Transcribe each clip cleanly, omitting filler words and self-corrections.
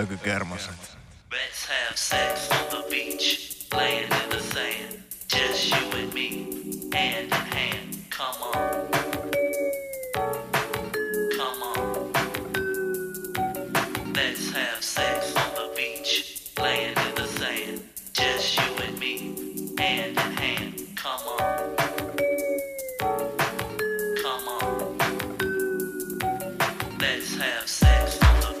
Ögygermaset. Let's have sex on the beach, laying in the sand, just you and me, hand in hand, come on. Come on. Let's have sex on the beach, laying in the sand, just you and me, hand in hand, come on. Come on. Let's have sex on the beach.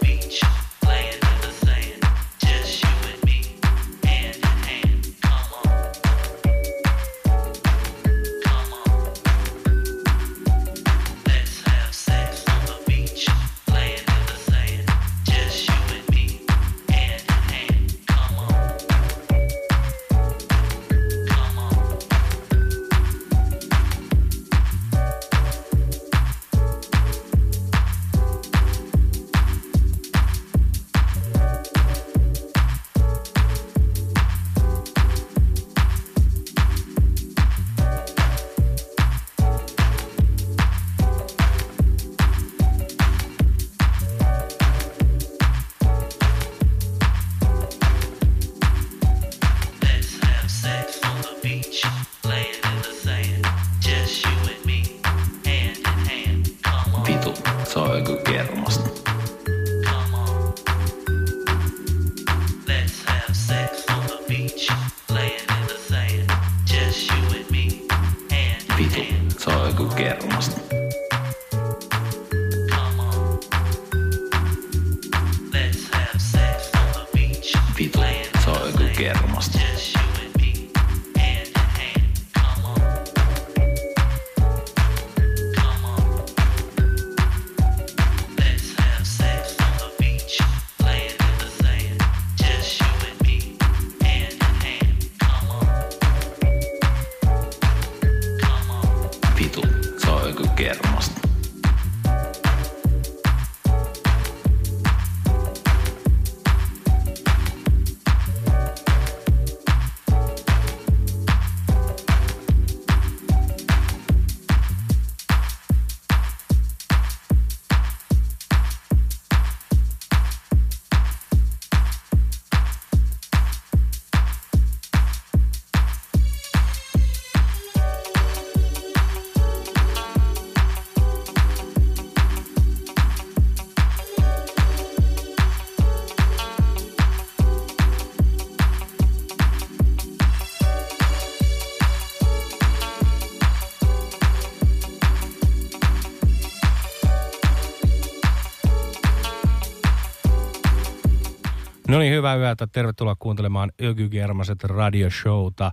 No niin, hyvää yötä. Tervetuloa kuuntelemaan Ögygermaset radioshowta.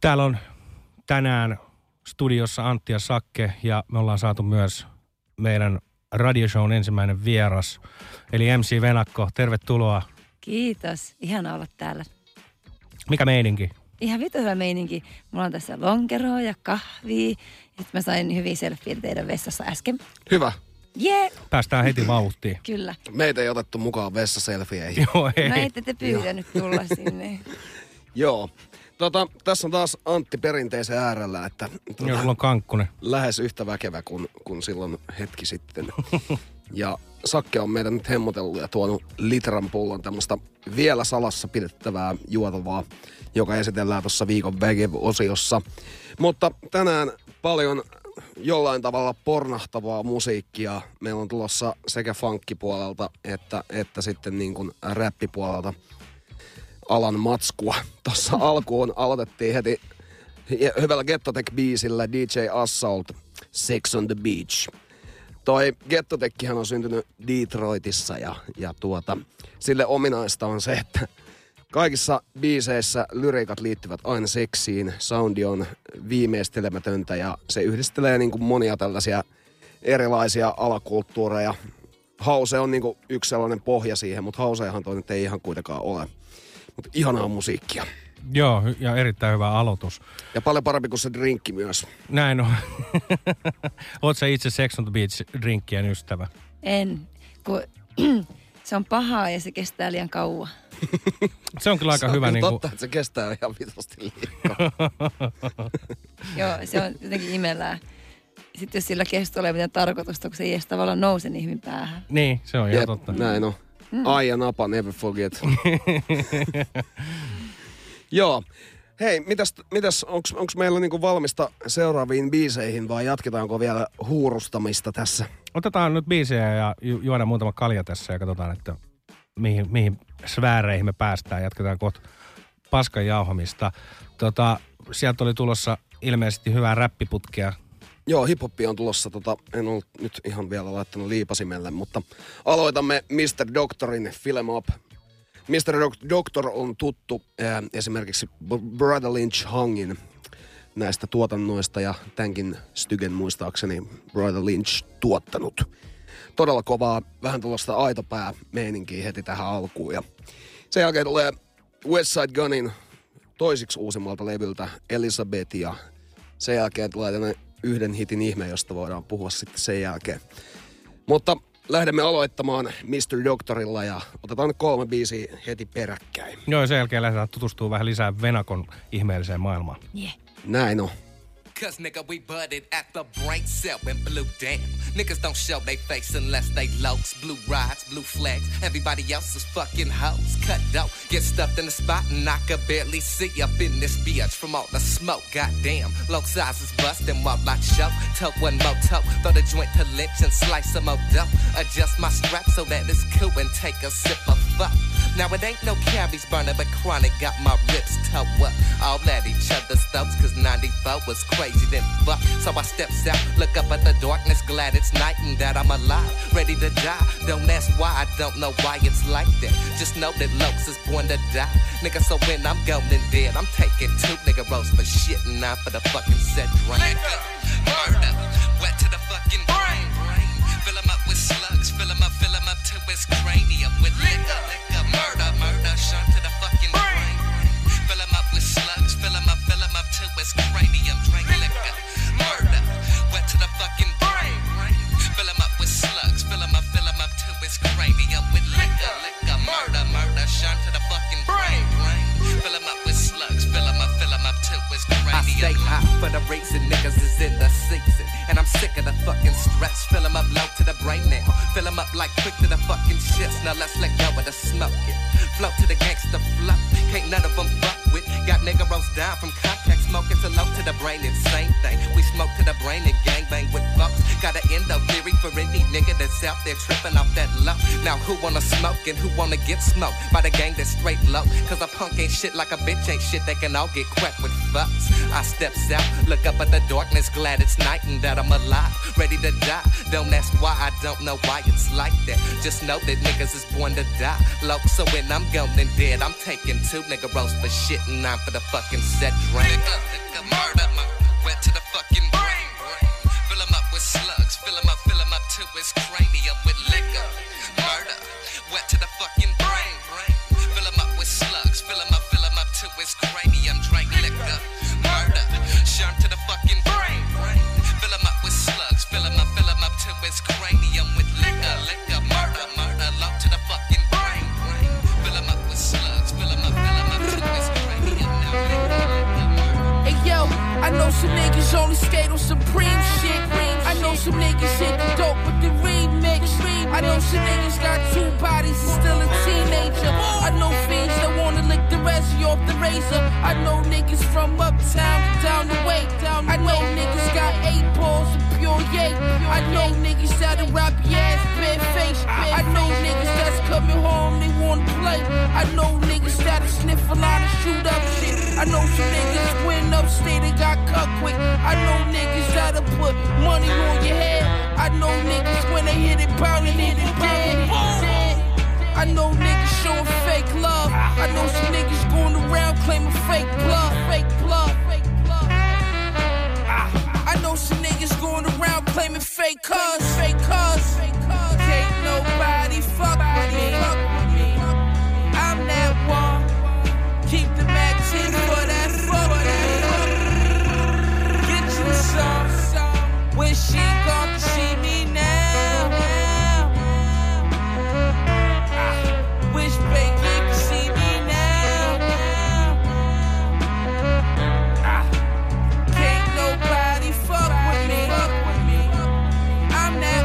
Täällä on tänään studiossa Antti ja Sakke, ja me ollaan saatu myös meidän radioshown ensimmäinen vieras, eli MC Venakko. Tervetuloa. Kiitos. Ihana olla täällä. Mikä meininki? Ihan vittu hyvä meininki. Mulla on tässä lonkeroa ja kahvia. Nyt mä sain hyviä selfieitä teidän vessassa äsken. Hyvä. Yeah. Päästään heti vauhtiin. Kyllä. Meitä ei otettu mukaan vessaselfieihin. Joo, ei. No ette te pyytänyt tulla sinne. Joo. Tässä on taas Antti perinteisen äärellä, että... Joo, sulla on kankkunen. Lähes yhtä väkevä kuin silloin hetki sitten. Ja Sakke on meitä nyt hemmotellut ja tuonut litran pullon tämmöistä vielä salassa pidettävää juotavaa, joka esitellään tuossa viikon VÄGEV-osiossa. Mutta tänään paljon... jollain tavalla pornahtavaa musiikkia. Meillä on tulossa sekä funkkipuolelta että sitten niin kuin räppipuolelta alan matskua. Tuossa alkuun aloitettiin heti hyvällä Gettotech-biisillä DJ Assault, Sex on the Beach. Toi Gettotech-hän on syntynyt Detroitissa ja sille ominaista on se, että kaikissa biiseissä lyriikat liittyvät aina seksiin, soundi on viimeistelemätöntä ja se yhdistelee niin kuin monia tällaisia erilaisia alakulttuureja. House on niin kuin yksi sellainen pohja siihen, mutta houseahan toi nyt ei ihan kuitenkaan ole. Mutta ihanaa musiikkia. Joo, ja erittäin hyvä aloitus. Ja paljon parempi kuin se drinkki myös. Näin on. Oot sä itse Sex on the Beach -drinkkien ystävä? En, kun se on pahaa ja se kestää liian kauan. Se on kyllä aika hyvä. Se on hyvä, totta, että se kestää ihan vitusti liikaa. Joo, se on jotenkin imelää. Sitten jos sillä kestolla ei mitään tarkoitusta, kun se ei edes tavallaan nouse niihin päähän. Niin, se on ihan totta. Näin on. I and Apa, never forget. Joo. Hei, mitäs onko meillä niinku valmista seuraaviin biiseihin vai jatketaanko vielä huurustamista tässä? Otetaan nyt biisejä ja juodaan muutama kalja tässä ja katsotaan, että mihin sfääreihin me päästään. Jatketaan kohta paskan jauhamista. Sieltä oli tulossa ilmeisesti hyvää räppiputkia. Joo, hip-hoppi on tulossa. En ollut nyt ihan vielä laittanut liipasimelle, mutta aloitamme Mr. Doctorin Film Up. Mr. Doctor on tuttu esimerkiksi Brother Lynch Hangin näistä tuotannoista ja tämänkin Stygen muistaakseni Brother Lynch tuottanut. Todella kovaa, vähän tuollaista aitopää-meininkiä heti tähän alkuun. Ja sen jälkeen tulee Westside Gunnin toisiksi uusimmalta levyltä Elizabethia. Sen jälkeen tulee tämmöinen yhden hitin ihme, josta voidaan puhua sitten sen jälkeen. Mutta lähdemme aloittamaan Mr. Doctorilla ja otetaan 3 biisiä heti peräkkäin. Joo, ja sen jälkeen lähdetään tutustumaan vähän lisää Venakon ihmeelliseen maailmaan. Yeah. Näin on. Cause nigga we budded at the bright cell and blue damn. Niggas don't show they face unless they locs. Blue rides, blue flags, everybody else is fucking hoes. Cut dope, get stuffed in the spot and I could barely see up in this bitch from all the smoke. Goddamn, locs eyes is bustin' while I choke. Tote one more tote, throw the joint to lips and slice some more dope. Adjust my strap so that it's cool and take a sip of fuck. Now it ain't no cavies burning but chronic got my ribs toe up. All at each other's throats cause 94 was quick. Then fuck. So I steps out, look up at the darkness, glad it's night and that I'm alive, ready to die. Don't ask why, I don't know why it's like that. Just know that Lokes is born to die. Nigga, so when I'm going and dead, I'm taking 2 nigga rolls for shit and I'm for the fucking set run. Nigga, murder, wet to the fucking brain. Fill him up with slugs, fill him up to his cranium with liquor, liquor, murder, murder, shot to the fucking brain. Fill him up with slugs, fill him up to his cranium. For the reason niggas is in the season and I'm sick of the fucking stress. Fill 'em up low to the brain now. Fill 'em up like quick to the fucking shits. Now let's let go of the smoking. Float to the gangsta fluff. Can't none of them fuck with. Got nigga rolls down from contact smoking to low to the brain. It's same thing. We smoke to the brain and gangbang with fucks. Got an endo theory for any nigga that's out there tripping off that low. Now who wanna smoke and who wanna get smoked by the gang that's straight low? Cause a punk ain't shit like a bitch ain't shit. They can all get quacked with fucks. I steps out, look up at the darkness, glad it's night and that I'm alive, ready to die. Don't ask why, I don't know why it's like that. Just know that niggas is born to die. Low, so when I'm going and dead, I'm taking 2 nigga rolls for shit and I'm for the fucking set drink. Nigga, nigga, murder, murder, wet to the fucking brain. Fill 'em up with slugs, fill 'em up to his cranium with liquor. Murder, wet to the fucking brain. Fill 'em up with slugs, fill 'em up to his cranium, drink liquor. Murder, shot to the fucking brain. Fill 'em up with slugs, fill 'em up to his cranium with liquor, liquor. Murder, murder, lock to the fucking brain. Fill 'em up with slugs, fill 'em up to his cranium now. Liquor, hey yo, I know some niggas only skate on some supreme shit. I know some niggas hit the dope with the remix. I know some niggas got 2 bodies and still a teenager. I know fiends that wanna lick the resin off the razor. I know niggas from uptown down the way. I know niggas got 8 balls of pure yay. I know niggas that'll rap your ass bare face. I know niggas that's coming home, they wanna play. I know niggas that'll sniff a lot and shoot up shit. I know some niggas went upstate and got cut quick. I know niggas that'll put money on your head. I know niggas when they hit it poundin' it and dead. I know niggas showing fake love. I know some niggas going around claiming fake blood, fake blood, fake blood. I know some niggas going around claiming fake cuz, fake cuz. Can't nobody fuck with me. I'm that one. Keep the Mac 10 for that fuck. Get you some. When she gon' see me now, I wish baby could see me now. Can't nobody fuck with me. I'm that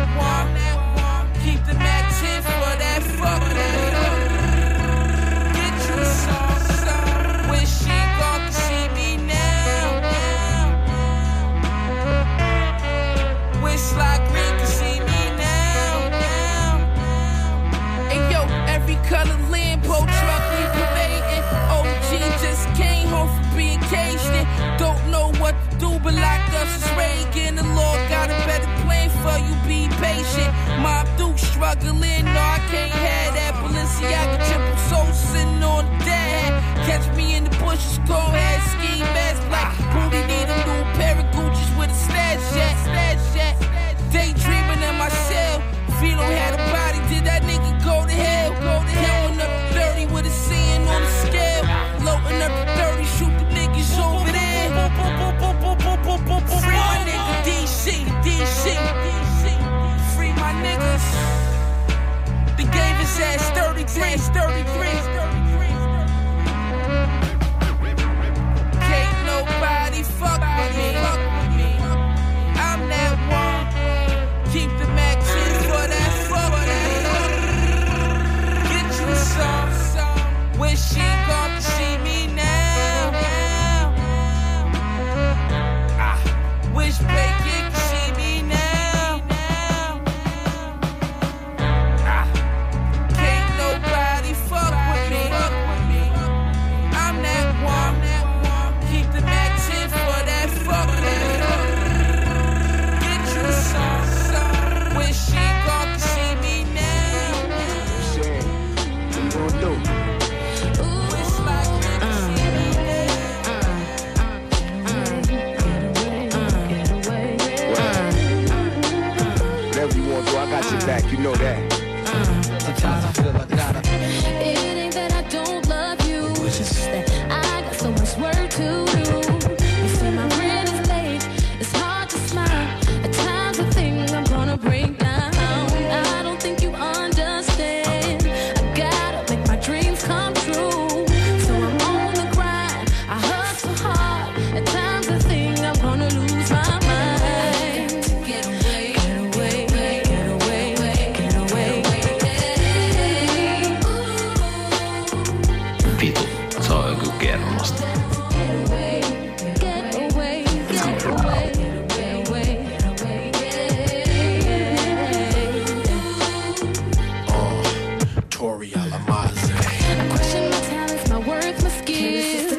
patient. Mobb Deep struggling, no, I can't have that. Balenciaga triple soul sitting on dad. Catch me in the bushes, cold head, ski mask like Booty need a new pair of Gucci's with a stash at. Daydreaming in my cell. If he don't have a body, did that nigga go to hell? Counting up the 30 with a sin on the scale. Loading up the 30, shoot the niggas over there. Free my nigga, DC. Free my niggas. They gave his ass 33. Can't nobody fuck with me. I'm that one. Keep the Mac for that fucker. Get you some. When she gon' see me now. I wish they could see me now. Can't nobody fuck with me. I'm that one. Keep the Mac for that fucker. Get you some. When she gon' see me now. What you gonna do? You know that. Sometimes I feel like it ain't that I don't love you. It's just that I got so much work to do. You say my rent is late. It's hard to smile. At times I think I'm gonna break down. I don't think you understand. I gotta make my dreams come true. So I'm on the grind. I hustle hard. At times I think I'm gonna lose my mind. Get away. Tori Alamaze. I question my talents, my words, my skills.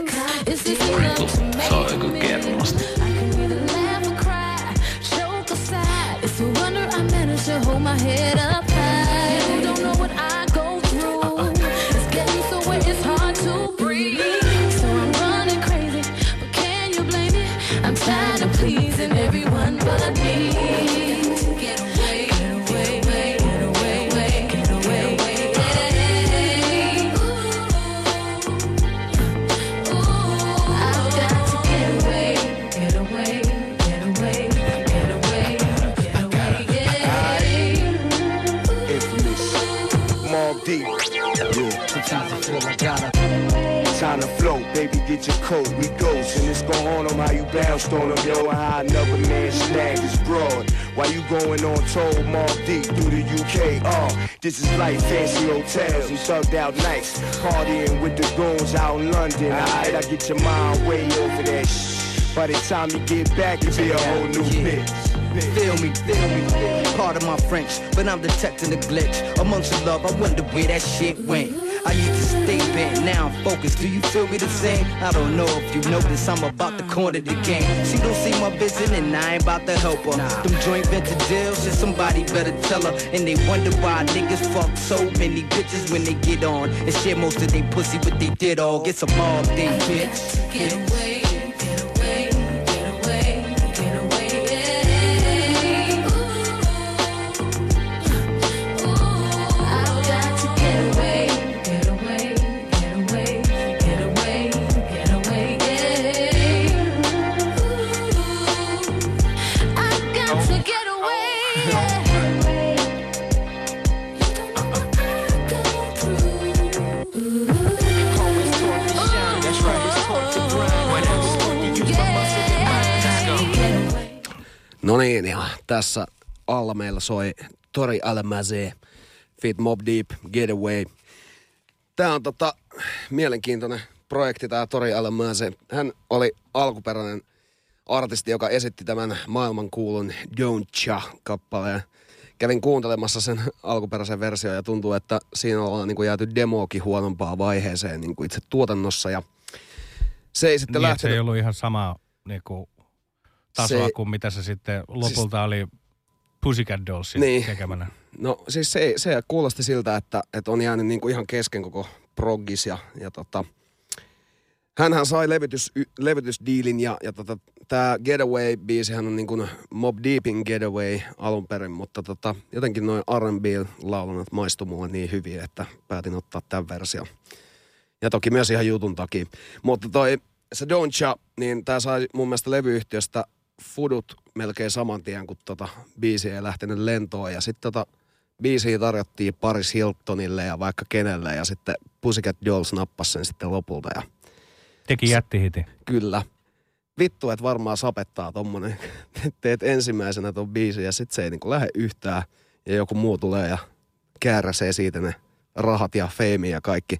Is this enough to make me? I can either laugh or cry, choke or sigh. It's a wonder I managed to hold my head up high. You don't know what I go through. It's getting so wet, it's hard to breathe. So I'm running crazy, but can you blame me? I'm tired of pleasing everyone but me. Get away. Time to float, baby, get your coat. We ghosts, and it's going on how you bounced on them, yo. And how another man snagged his broad. Why you going on tour, Mobb Deep through the UK? This is life, fancy hotels and thugged out nights. Partying with the goons out in London. Alright, I get your mind way over that shit. By the time you get back, you be a whole new bitch. Feel me. Pardon my French, but I'm detecting a glitch. Amongst your love, I wonder where that shit went. I used to stay bent, now I'm focused. Do you feel me the same? I don't know if you notice, I'm about to corner the game. She don't see my vision and I ain't about to help her. Them joint venture deals, shit, somebody better tell her. And they wonder why niggas fuck so many bitches when they get on and share most of they pussy with they did all. Get some all day, bitch. Get away. No niin, ja tässä alla meillä soi Tori Alamaze, feat. Mobb Deep, Get Away. Tää on mielenkiintoinen projekti, tää Tori Alamaze. Hän oli alkuperäinen artisti, joka esitti tämän maailmankuulun Don't Ya-kappaleen. Kävin kuuntelemassa sen alkuperäisen version ja tuntuu, että siinä ollaan niin kuin jääty demoakin huonompaa vaiheeseen niin kuin itse tuotannossa. Ja se ei sitten lähtenyt. Se ei ollut ihan sama... Niin kuin tasoa kuin mitä se sitten lopulta siis, oli Pussycat Dollsin tekemänä. No siis se kuulosti siltä, että on jäänyt niinku ihan kesken koko proggis ja hänhän sai levytysdiilin ja tämä Getaway-biisihän on niin kuin Mobb Deepin Getaway alun perin, mutta jotenkin noin R&B-laulunat maistui mulle niin hyvin, että päätin ottaa tämän version. Ja toki myös ihan jutun takia. Mutta se Don'tcha, niin tämä sai mun mielestä levyyhtiöstä fudut melkein saman tien, kun biisi ei lähtenyt lentoon. Ja sitten biisiä tarjottiin Paris Hiltonille ja vaikka kenelle ja sitten Pussycat Dolls nappasi sen sitten lopulta ja teki jättihiti. Kyllä. Vittu, et varmaan sapettaa tommonen. Teet ensimmäisenä ton biisin ja sit se ei niinku lähde yhtään. Ja joku muu tulee ja kääräsee siitä ne rahat ja feimi ja kaikki.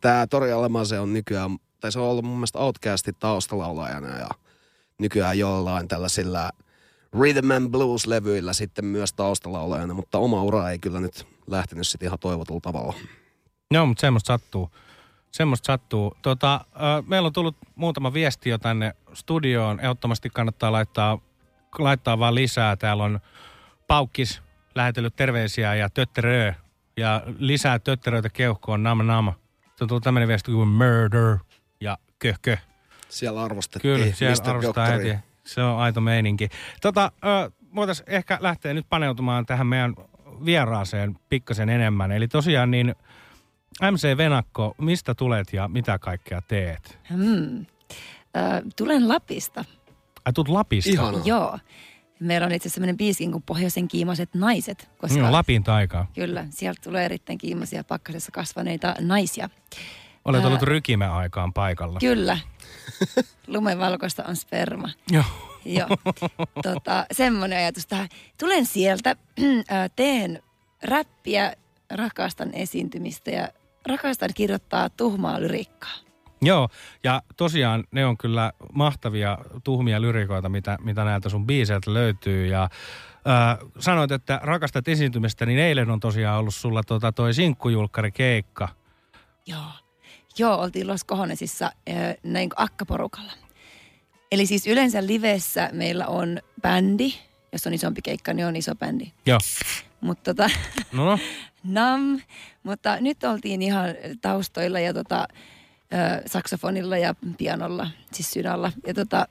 Tää Tori Alamaze on nykyään, tai se on ollut mun mielestä Outcastin taustalaulajana ja nykyään jollain tällaisilla Rhythm and Blues-levyillä sitten myös taustalaulajana. Mutta oma ura ei kyllä nyt lähtenyt sit ihan toivotulla tavalla. Joo, mutta semmoista sattuu. Meillä on tullut muutama viesti jo tänne studioon. Ehdottomasti kannattaa laittaa vaan lisää. Täällä on Paukkis lähetellyt terveisiä ja tötteröö. Ja lisää tötteröitä keuhkoon, nam nam. Se on tullut tämmöinen viesti kuin murder ja köhkö. Siellä arvostettiin. Kyllä, siellä arvostetaan heti. Se on aito meininki. Voitaisiin ehkä lähteä nyt paneutumaan tähän meidän vieraaseen pikkasen enemmän. Eli tosiaan niin MC Venakko, mistä tulet ja mitä kaikkea teet? Tulen Lapista. Ai, tulet Lapista? Ihanaa. Joo. Meillä on itse asiassa sellainen biisikin kuin Pohjoisen kiimaset naiset. Koska niin on Lapin taikaa. Kyllä, sieltä tulee erittäin kiimaisia pakkasessa kasvaneita naisia. Olet ollut rykimäaikaan paikalla. Kyllä. Lumenvalkoista on sperma. Joo. Joo. Semmoinen ajatus tähän. Tulen sieltä, teen räppiä. Rakastan esiintymistä ja rakastan kirjoittaa tuhmaa lyriikkaa. Joo, ja tosiaan ne on kyllä mahtavia tuhmia lyriikoita, mitä näiltä sun biiseiltä löytyy. Ja sanoit, että rakastat esiintymistä, niin eilen on tosiaan ollut sulla toi sinkkujulkkarikeikka. Joo, oltiin Los Cohonesissa näin akkaporukalla. Eli siis yleensä livessä meillä on bändi. Jos on isompi keikka, niin on iso bändi. Joo. Mutta mutta nyt oltiin ihan taustoilla ja saksofonilla ja pianolla, siis sydällä. Ja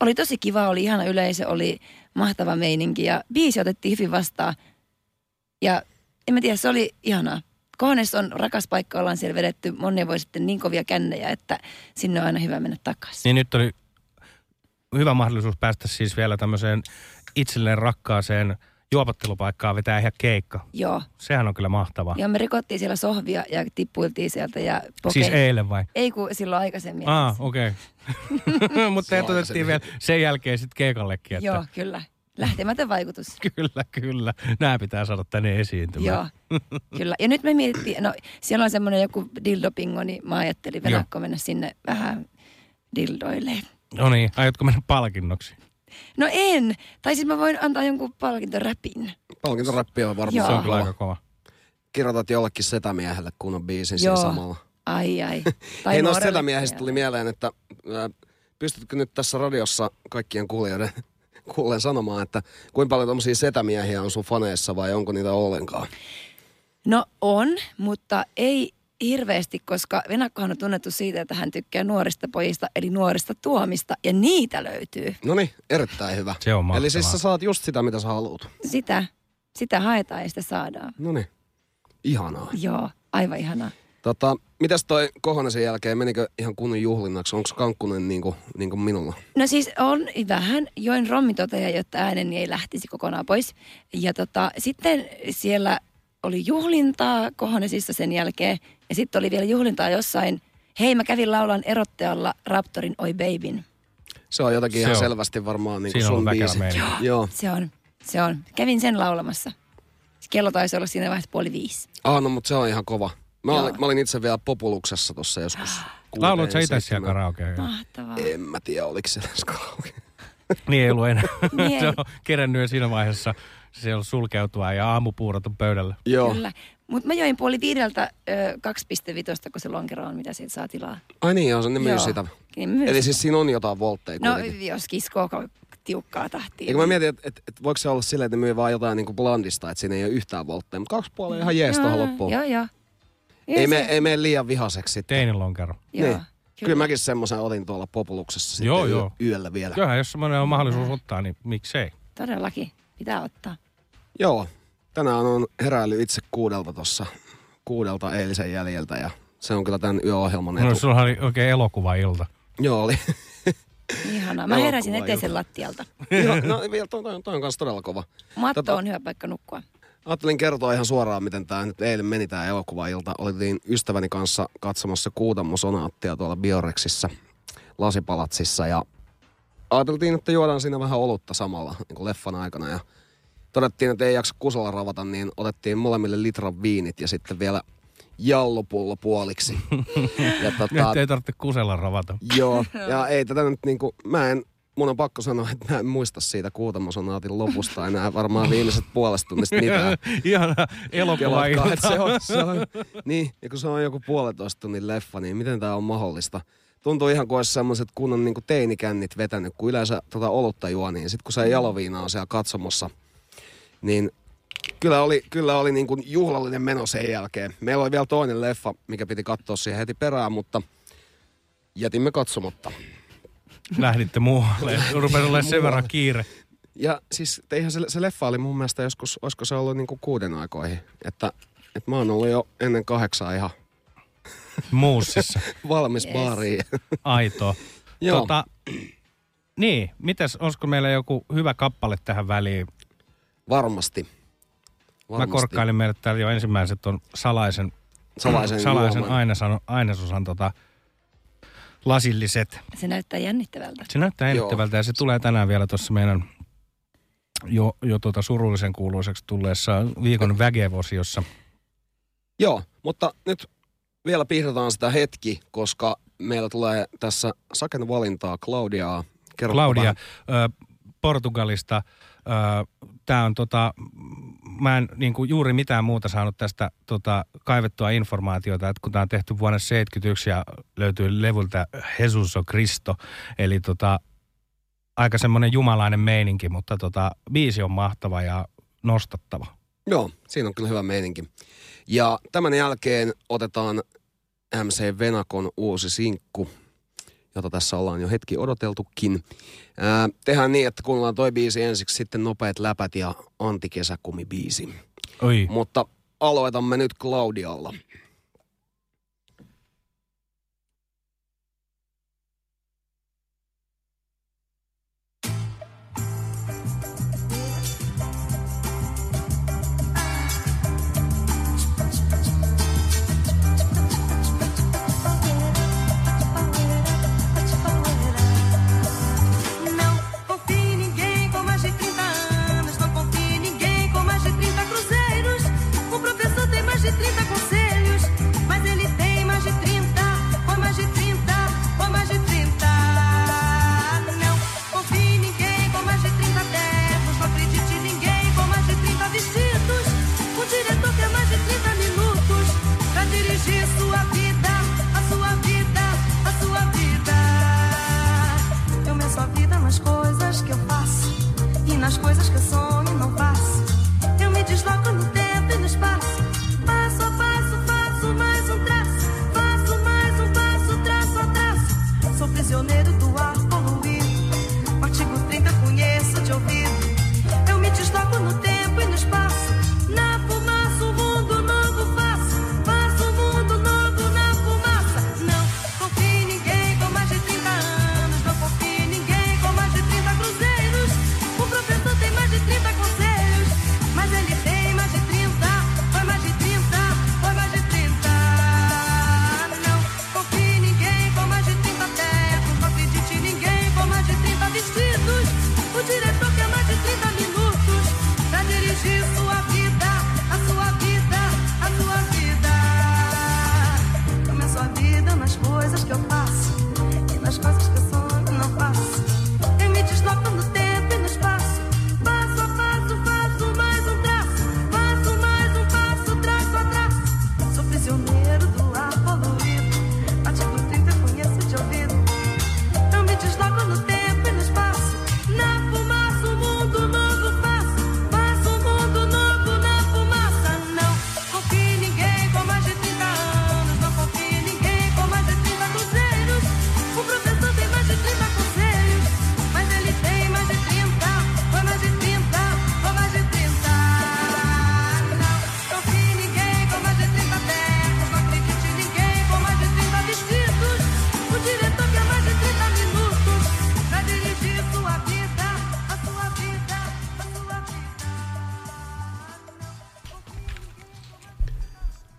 oli tosi kiva, oli ihana yleisö, oli mahtava meininki ja biisi otettiin hyvin vastaan. Ja en mä tiedä, se oli ihanaa. Kohones on rakas paikka, ollaan siellä vedetty monen voi sitten niin kovia kännejä, että sinne on aina hyvä mennä takaisin. Niin nyt oli hyvä mahdollisuus päästä siis vielä tämmöiseen itselleen rakkaaseen juopottelupaikkaa vetää ihan keikka. Joo. Sehän on kyllä mahtavaa. Joo, me rikottiin siellä sohvia ja tippuiltiin sieltä ja Siis eilen vai? Ei, kun silloin aikaisemmin. Okei. Okay. Mutta teet otettiin vielä sen jälkeen sitten keikallekin. Että joo, kyllä. Lähtemätön vaikutus. Kyllä. Nämä pitää saada tänne esiintymään. Joo, kyllä. Ja nyt me mietittiin, siellä on semmoinen joku dildopingo, niin mä ajattelin Venakko mennä sinne vähän dildoileen. No niin, aiotko mennä palkinnoksi? No en. Tai siis mä voin antaa jonkun palkintoräpin. Palkintoräppi on varmaan. Joo. Se on kyllä aika kova. Kirjoitat jollekin setämiehelle, kun on biisin siinä samalla. Ai. Hei, noista setämiehistä tuli mieleen, että pystytkö nyt tässä radiossa kaikkien kuulijoiden kuuleen sanomaan, että kuinka paljon tommosia setämiehiä on sun faneissa vai onko niitä ollenkaan? No on, mutta ei hirveästi, koska Venakkohan on tunnettu siitä, että hän tykkää nuorista pojista, eli nuorista tuomista, ja niitä löytyy. Noniin, erittäin hyvä. Se on mahtavaa. Eli siis sä saat just sitä, mitä sä haluut. Sitä haetaan ja sitä saadaan. Noniin, ihanaa. Joo, aivan ihanaa. Mitäs toi Kohonesin jälkeen, menikö ihan kunnon juhlinnaksi? Onko Kankkunen niin kuin minulla? No siis on vähän, join rommitoteja, jotta ääneni ei lähtisi kokonaan pois. Ja sitten siellä oli juhlintaa Kohonesissa sen jälkeen. Ja sitten oli vielä juhlintaa jossain. Hei, mä kävin laulan erottealla Raptorin Oi Babyn. Se on jotakin ihan selvästi varmaan niin kuin sun biisi. Joo. Se on. Kävin sen laulamassa. Kello taisi olla siinä vaiheessa 4:30. No mutta se on ihan kova. Mä olin itse vielä Populuksessa tuossa joskus. Lauloit sä itse siellä karaokea? Mahtavaa. En mä tiedä, oliko se edes karaokea. Niin ei ollut enää. Se on kerännyt siinä vaiheessa. Se on sulkeutua ja aamupuurot on pöydällä. Joo. Kyllä. Mutta mä join 4:30 2,5, kun se lonkero on, mitä siitä saa tilaa. Ai niin, on se myy sitä. Niin, eli siis siinä on jotain voltteja kuitenkin. No jos kiskoo tiukkaa tahtia. Eikö mä mietin, että voiko se olla silleen, että myy vaan jotain niin kuin blondista, että siinä ei ole yhtään voltteja. Mutta 2,5 ihan jees tohon loppuun. Joo. Ei mene liian vihaseksi sitten. Teini lonkero. Niin. Kyllä mäkin semmoisen otin tuolla Populuksessa sitten yöllä vielä. Kyllähän jos semmoinen on mahdollisuus ottaa, niin miksei. Todellakin, pitää ottaa. Joo, tänään on heräillyt itse kuudelta eilisen jäljeltä ja se on kyllä tämän yöohjelman etu. No sulla oli oikein elokuvailta. Joo, oli. Ihanaa, mä heräsin eteisen lattialta. Joo, no toi on kanssa todella kova. Matto on hyvä paikka nukkua. Ajattelin kertoa ihan suoraan, miten tämä nyt eilen meni tämä elokuvailta. Olin ystäväni kanssa katsomassa Kuutamo-sonaattia tuolla Biorexissa, Lasipalatsissa. Ja ajateltiin, että juodaan siinä vähän olutta samalla niin kuin leffan aikana. Ja todettiin, että ei jaksa kusella ravata, niin otettiin molemmille litran viinit ja sitten vielä jallopullo puoliksi. Nyt ei tarvitse kusella ravata. Joo, ja ei tätä nyt niin kuin, mun on pakko sanoa, että mä en muista siitä Kuutamo-sonaatin lopusta enää varmaan viimeiset puolesta tunnista mitään. Ihanaa elokuvailta. Niin, ja kun se on joku 1,5 tunnin leffa, niin miten tää on mahdollista? Tuntuu ihan kuin olisi semmoiset kunnon niin kuin teinikännit vetänyt, kun yleensä tota olutta juo, niin sit kun se jaloviina on siellä katsomossa, niin kyllä oli niin kuin juhlallinen meno sen jälkeen. Meillä oli vielä toinen leffa, mikä piti katsoa siihen heti perään, mutta jätimme katsomatta. Lähditte muualle, rupesi olemaan sen verran kiire. Ja siis eihän se leffa oli mun mielestä joskus, olisiko se ollut niin kuin 6 aikoihin. Että mä oon ollut jo ennen 8 ihan muussissa. Valmis yes. Baariin. Aitoa. Niin, mitäs, olisiko meillä joku hyvä kappale tähän väliin? Varmasti. Mä korkkailin meille täällä jo ensimmäiset on salaisen ainesosan lasilliset. Se näyttää jännittävältä. Joo. Ja se tulee tänään vielä tuossa meidän jo surullisen kuuluiseksi tulleessa viikon vägev-osiossa. Joo, mutta nyt vielä pihdataan sitä hetki, koska meillä tulee tässä Saken valintaa Claudiaa. Claudia Portugalista. Tää on mä en niinku juuri mitään muuta saanut tästä kaivettua informaatiota, että kun tää on tehty vuonna 1971 ja löytyy levyltä Jesus on Kristo, eli aika semmonen jumalainen meininki, mutta biisi on mahtava ja nostattava. Joo, siinä on kyllä hyvä meininki. Ja tämän jälkeen otetaan MC Venakon uusi sinkku, jota tässä ollaan jo hetki odoteltukin. Tehdään niin, että kuunnellaan toi biisi ensiksi, sitten Nopeat läpät ja Antti Kesäkumi-biisi. Oi. Mutta aloitamme nyt Claudialla. De 30 conselhos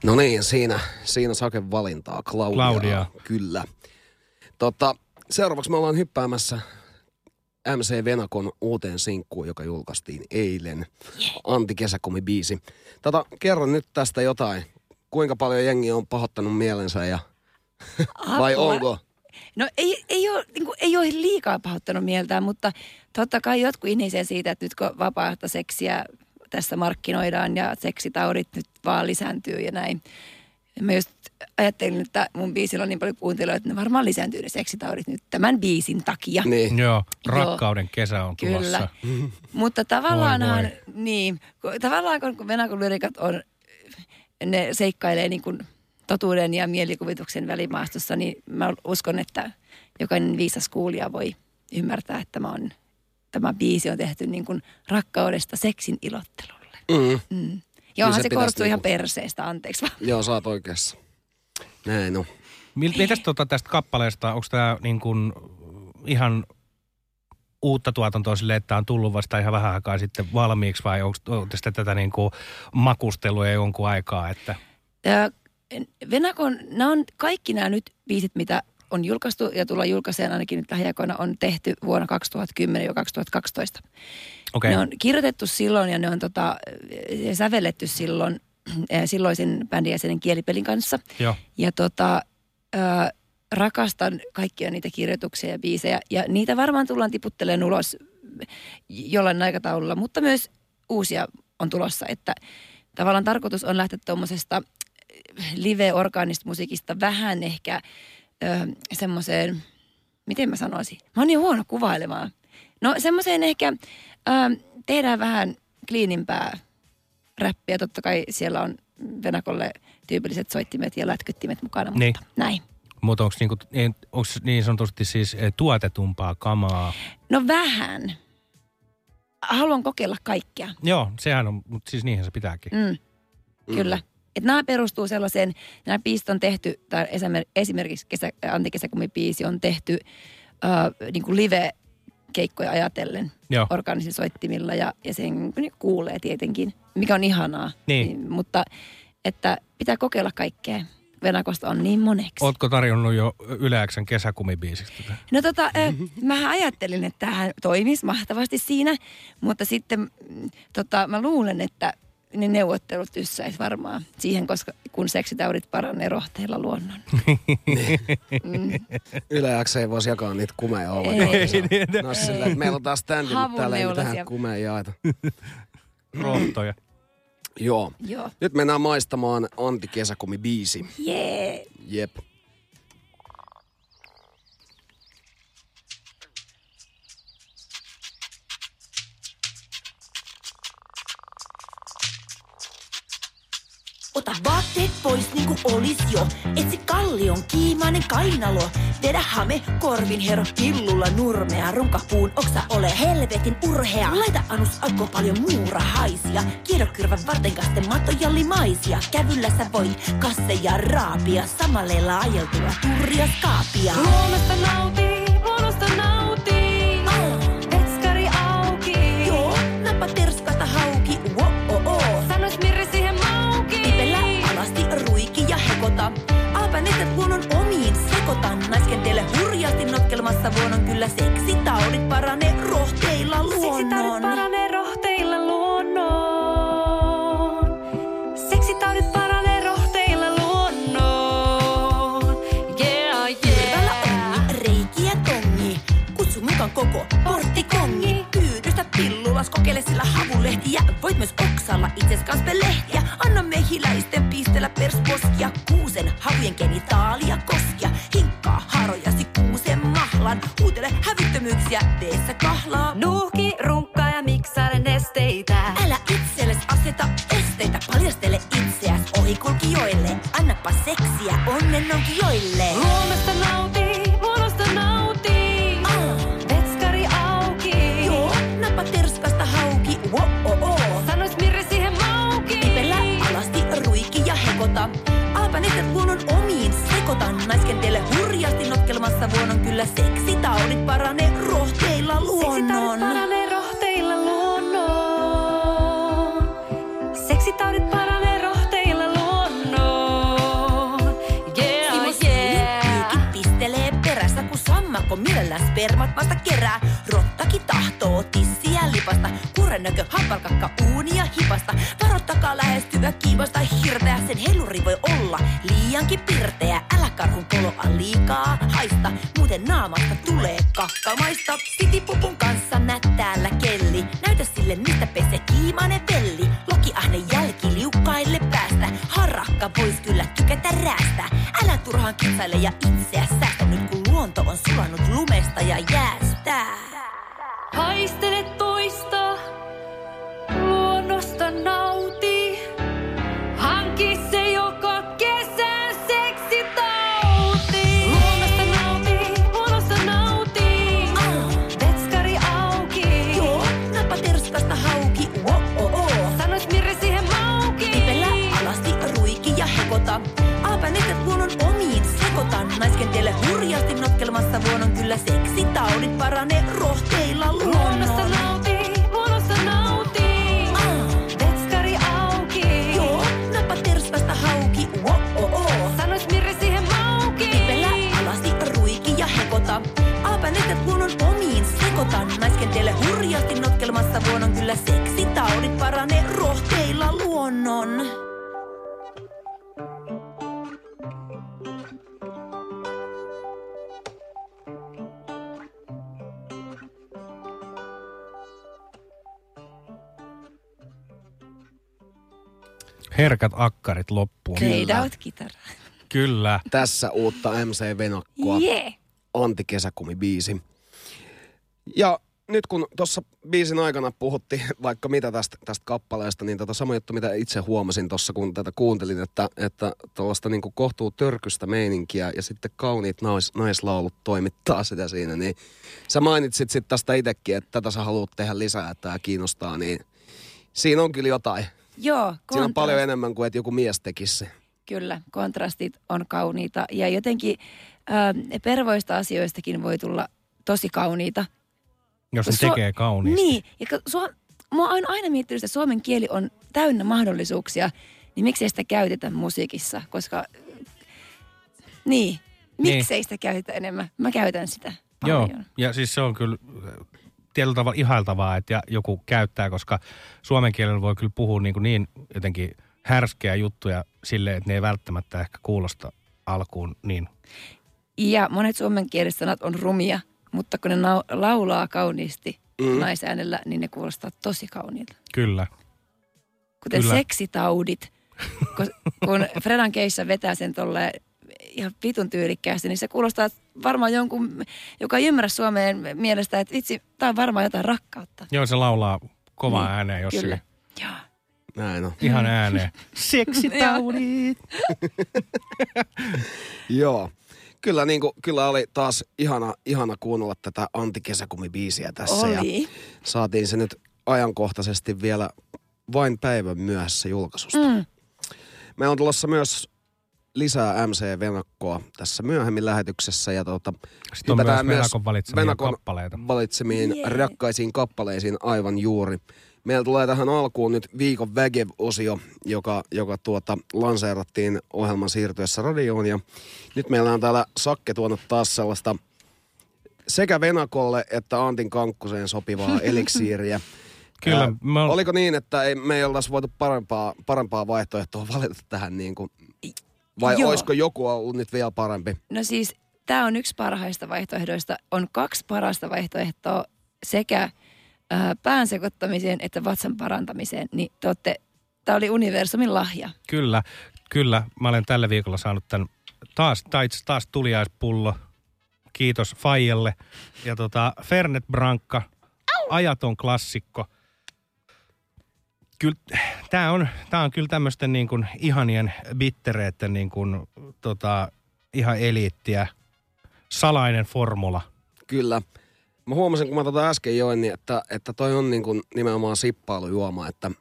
No niin, siinä Saken valintaa. Claudia. Kyllä. Seuraavaksi me ollaan hyppäämässä MC Venakon uuteen sinkkuun, joka julkaistiin eilen. Antti Kesäkomi-biisi. Kerro nyt tästä jotain. Kuinka paljon jengi on pahoittanut mielensä ja... vai onko? No ei ole liikaa pahoittanut mieltään, mutta totta kai jotkut ihmisiä siitä, että nyt kun vapaata seksiä tässä markkinoidaan ja seksitaudit nyt vaan lisääntyy ja näin. Mä just ajattelin, että mun biisillä on niin paljon kuuntelijoita, että ne varmaan lisääntyy ne seksitaudit nyt tämän biisen takia. Niin. Joo, rakkauden kesä on tulossa. Kyllä. Mutta tavallaan kun Venakon lyrikat on, ne seikkailee niin kuin totuuden ja mielikuvituksen välimaastossa, niin mä uskon, että jokainen viisas kuulija voi ymmärtää, että tämä biisi on tehty niin kuin rakkaudesta seksin ilottelulle. Mm. Johan se korostuu ihan perseestä, anteeksi vaan. Joo, sä oot oikeassa. Näin on. Mitäs tästä kappaleesta, onko tämä niin kuin ihan uutta tuotantoa silleen, että on tullut vasta ihan vähän aikaa sitten valmiiksi, vai onko tätä niin kuin makustelua jonkun aikaa? Että... Venakon, kaikki nämä nyt biisit, mitä on julkaistu ja tullaan julkaiseen ainakin nyt lähiaikoina, on tehty vuonna 2010 ja 2012. Okay. Ne on kirjoitettu silloin ja ne on sävelletty silloin silloisen bändin jäsenen Kielipelin kanssa. Joo. Ja rakastan kaikkia niitä kirjoituksia ja biisejä ja niitä varmaan tullaan tiputtelemaan ulos jollain aikataululla, mutta myös uusia on tulossa, että tavallaan tarkoitus on lähteä tuommoisesta live-orgaanista musiikista vähän ehkä semmoiseen, miten mä sanoisin, mä oon niin huono kuvailemaan. No semmoiseen ehkä tehdään vähän kliinimpää räppiä. Totta kai siellä on Venakolle tyypilliset soittimet ja lätkyttimet mukana, mutta niin. Näin. Mutta onko niin sanotusti siis tuotetumpaa kamaa? No vähän. Haluan kokeilla kaikkea. Joo, sehän on, mutta siis niinhän se pitääkin. Kyllä. Että nämä perustuu sellaiseen, nämä biisit on tehty, tai esimerkiksi Antti Kesäkomi-biisi on tehty niin kuin live-keikkoja ajatellen. Joo. Orgaanisilla soittimilla ja sen kuulee tietenkin, mikä on ihanaa. Niin. Mutta että pitää kokeilla kaikkea. Venakosta on niin moneksi. Ootko tarjonnut jo Yle X:n kesäkumibiisiksi tätä? No mähän ajattelin, että tämähän toimisi mahtavasti siinä, mutta sitten mä luulen, että ne neuvottelut tyssäisi varmaan siihen, koska kun seksitaudit paranee rohteilla luonnon. Yle X ei voisi jakaa niitä kumeja ollenkaan. Nassilla, että meillä on taas standi, mutta täällä ei mitään kumeja jaeta. Rohtoja. Joo. Joo. Nyt mennään maistamaan Antti Kesäkomi-biisi. Jee. Jep. Ota vaatteet pois niinku olis jo. Etsi kallion kiimainen kainalo. Vedä hame korvin hero pillulla nurmea. Runkapuun oksa ole helvetin urhea. Laita anus alko paljon muurahaisia. Kiedokyrvän vartenkasten matoja limaisia. Kävyllä sä voit kasseja raapia. Samaleella ajeltua turja skaapia. Luomasta nautii, luonnosta nautii. Petskari auki. Joo, nappa terskata hauki. Sanois mirri siihen mauki. Tipellä alasti ruiki ja hekota. Alpanetet luonnon omiin sekotan. Naiskentele hurjasti notkelmassa vuonon. Kyllä seksitaudit paranee rohteilla luonnon. Seksitaudit paranee rohteilla luonnon. Seksitaudit paranee rohteilla luonnon. Yeah, yeah. Kylvällä onni, reikiä tongi. Kutsu mukaan koko porttikongi. Pyydystä pillulas, kokeile sillä havulehtiä. Voit myös oksalla itses kans pelehtiä. Anna mehiläisten pistellä persposkia. Kuusen havujen genitaalia koskia. Hinkkaa harojasi kuusen mahlan. Huutele hävyttömyyksiä, teessä kahlaa. Nuuhki, runkkaa ja miksaile nesteitä. Älä itsellesi aseta esteitä. Paljastele itseäs ohikulkijoille. Annapa seksiä onnennonkijoille. Luomesta nautii, luonnosta nautii. Petskari auki. Joo, nappa terskasta hauki. Sanois mirri siihen mauki. Tipellä alasti ruiki ja hekota. Alpanetet luonnon omiin sekotan. Naiskentele hurjasti notkelmassa vuonon. Kyllä seksitaudit paranee rohteilla luonnon. Seksitaudit paranee rohteilla luonnon. Seksitaudit paranee rohteilla luonnon. mielellään spermat vasta kerää. Rottakin tahtoo tissiä lipasta, kurennäkö hampalkakka uunia hipasta. Varottakaa lähestyvä kiivasta hirveä, sen heluri voi olla liiankin pirteä. Älä karhun koloa liikaa haista, muuten naamasta tulee kakkamaista. Sitipupun kanssa mättäällä kelli, näytä sille mistä pesee kiimainen velli. Lokiahne jälki liukkaille päästä, harakka vois kyllä tykätä räästä. Älä turhaan kitsaile ja itseä säästä, nyt kun luonto on sulanut lumesta ja jäästä. Haistele toista, luonnosta nauti, hanki se joka kesän seksitauti. Luonnosta nauti, vetskari auki. Joo, nappa terskasta hauki, sanois Mirri siihen mauki. Tipellä alasti ruiki ja hekota, aapänetet luonnon omiin sekotan. Naiskentele hurjasti notkelmassa luonnon kyllä seksitaudit paranee rohteilla luonnosta nauti. Aapänetet luonnon omiin sekotan, naiskentele hurjasti notkelmassa vuonon. Kyllä seksitaudit paranee rohteilla luonnon. Herkät akkarit loppuun. Fade-out kitara. Kyllä. Tässä uutta MC Venakkoa. Yeah. Anti-kesäkumibiisi. Ja nyt kun tuossa biisin aikana puhuttiin vaikka mitä tästä kappaleesta, niin sama juttu, mitä itse huomasin tuossa, kun tätä kuuntelin, että tuollaista niin kohtuutörkystä meininkiä ja sitten kauniit naislaulut toimittaa sitä siinä. Niin sä mainitsit sitten tästä itsekin, että tätä sä haluat tehdä lisää, että tämä kiinnostaa, niin siinä on kyllä jotain. Joo, siinä on paljon enemmän kuin, että joku mies tekisi se. Kyllä, kontrastit on kauniita ja jotenkin pervoista asioistakin voi tulla tosi kauniita. Jos ne tekee kauniisti. Niin, ja mä oon aina miettinyt, että suomen kieli on täynnä mahdollisuuksia, niin miksei sitä käytetä musiikissa, koska niin, miksei sitä käytetä enemmän. Mä käytän sitä paljon. Joo, ja siis se on kyllä tietyllä tavalla ihailtavaa, että joku käyttää, koska suomen kielellä voi kyllä puhua niin jotenkin härskeä juttuja silleen, että ne ei välttämättä ehkä kuulosta alkuun niin. Ja monet suomenkieliset sanat on rumia, mutta kun ne laulaa kauniisti naisäänellä, niin ne kuulostaa tosi kauniilta. Kyllä. Kuten kyllä. Seksitaudit. Kun Fredan Keissa vetää sen tolleen ihan vitun tyylikkäästi, niin se kuulostaa varmaan jonkun, joka ei ymmärrä suomeen mielestä, että vitsi, tää on varmaan jotain rakkautta. Joo, se laulaa kovaa ääneen jos kyllä. Joo. Näin on. Ihan ääneen. Seksitaudit. Joo. Kyllä, kyllä oli taas ihana kuunnella tätä antikesäkumibiisiä tässä. Oli. Ja saatiin se nyt ajankohtaisesti vielä vain päivän myöhässä julkaisusta. Meillä on tulossa myös lisää MC Venakkoa tässä myöhemmin lähetyksessä. Ja sitten on myös Venakon valitsemiin rakkaisiin kappaleisiin aivan juuri. Meillä tulee tähän alkuun nyt viikon VÄGEV-osio, joka lanseerattiin ohjelman siirtyessä radioon. Ja nyt meillä on täällä Sakke tuonut taas sellaista sekä Venakolle että Antin Kankkuseen sopivaa eliksiiriä. Kyllä. Oliko niin, että me ei oltaisi voitu parempaa vaihtoehtoa valita tähän niin kuin? Vai olisiko joku ollut nyt vielä parempi? No siis tämä on yksi parhaista vaihtoehdoista. On kaksi parasta vaihtoehtoa sekä pään sekoittamiseen että vatsan parantamiseen, niin tämä oli universumin lahja. Kyllä. Mä olen tällä viikolla saanut tämän taas tuliaispullo. Kiitos Fajalle. Ja Fernet Brankka, ajaton klassikko. Kyllä, tää on kyllä tämmöisten niin kuin ihanien bittereiden niin kuin ihan eliittiä, salainen formula. Kyllä. Mä huomasin, kun mä äsken join, niin että toi on niin kuin nimenomaan sippailujuoma, että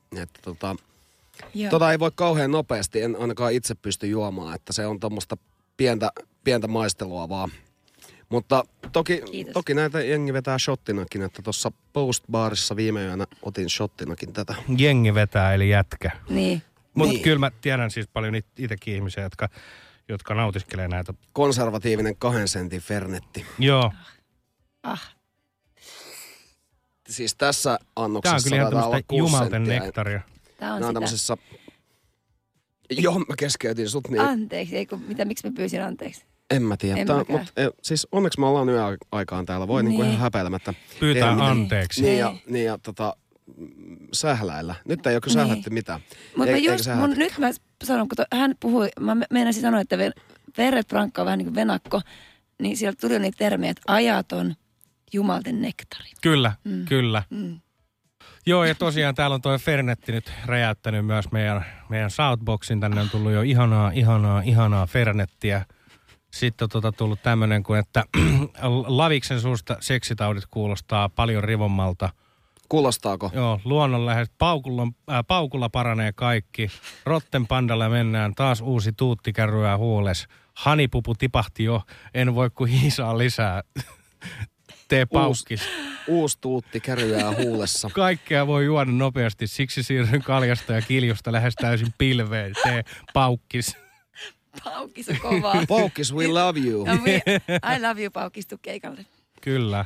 ei voi kauhean nopeasti, en ainakaan itse pysty juomaan, että se on tommoista pientä maistelua vaan. Mutta toki näitä jengi vetää shottinakin, että tuossa postbaarissa viime yönä otin shottinakin tätä. Jengi vetää, eli jätkä. Niin. Mutta kyllä mä tiedän siis paljon itsekin ihmisiä, jotka nautiskelee näitä. Konservatiivinen 2 sentin fernetti. Joo. Siis tässä annoksessa tää on kyllä ihan jumalten nektaria. Tää on sitä. Tämmöisessä... Joo, mä keskeytin sut niin. Anteeksi, eikö, miksi mä pyysin anteeksi? En mä tiedä, mutta siis onneksi me ollaan yön aikaan täällä. Voi niin kuin ihan häpeilemättä. Pyytää anteeksi. Niin ja sähläillä. Nyt ei ole kyllä sählätty mitään. Mutta nyt mä sanon, kun hän puhui, mä meinasin sanoa, että Ferret Prankka on vähän niin kuin Venakko, niin sieltä tuli niitä termejä, että ajaton jumalten nektari. Kyllä, kyllä. Mm. Joo, ja tosiaan täällä on toi Fernetti nyt räjäyttänyt myös meidän Southboxin. Tänne on tullut jo ihanaa Fernettiä. Sitten on tullut tämmönen kuin, että Laviksen suusta seksitaudit kuulostaa paljon rivommalta. Kuulostaako? Joo, luonnonläheiset. Paukulla paranee kaikki. Rotten Pandalla mennään. Taas uusi tuutti kärryää huoles. Hanipupu tipahti jo. En voi kuin hiisaa lisää. Tee paukkis. Uusi tuutti kärryää huulessa. Kaikkea voi juoda nopeasti. Siksi siirryn kaljasta ja kiljusta lähes täysin pilveen. Tee paukkis. Paukkis on kovaa. Paukkis, we love you. I love you, paukkis, tuu keikalle. Kyllä.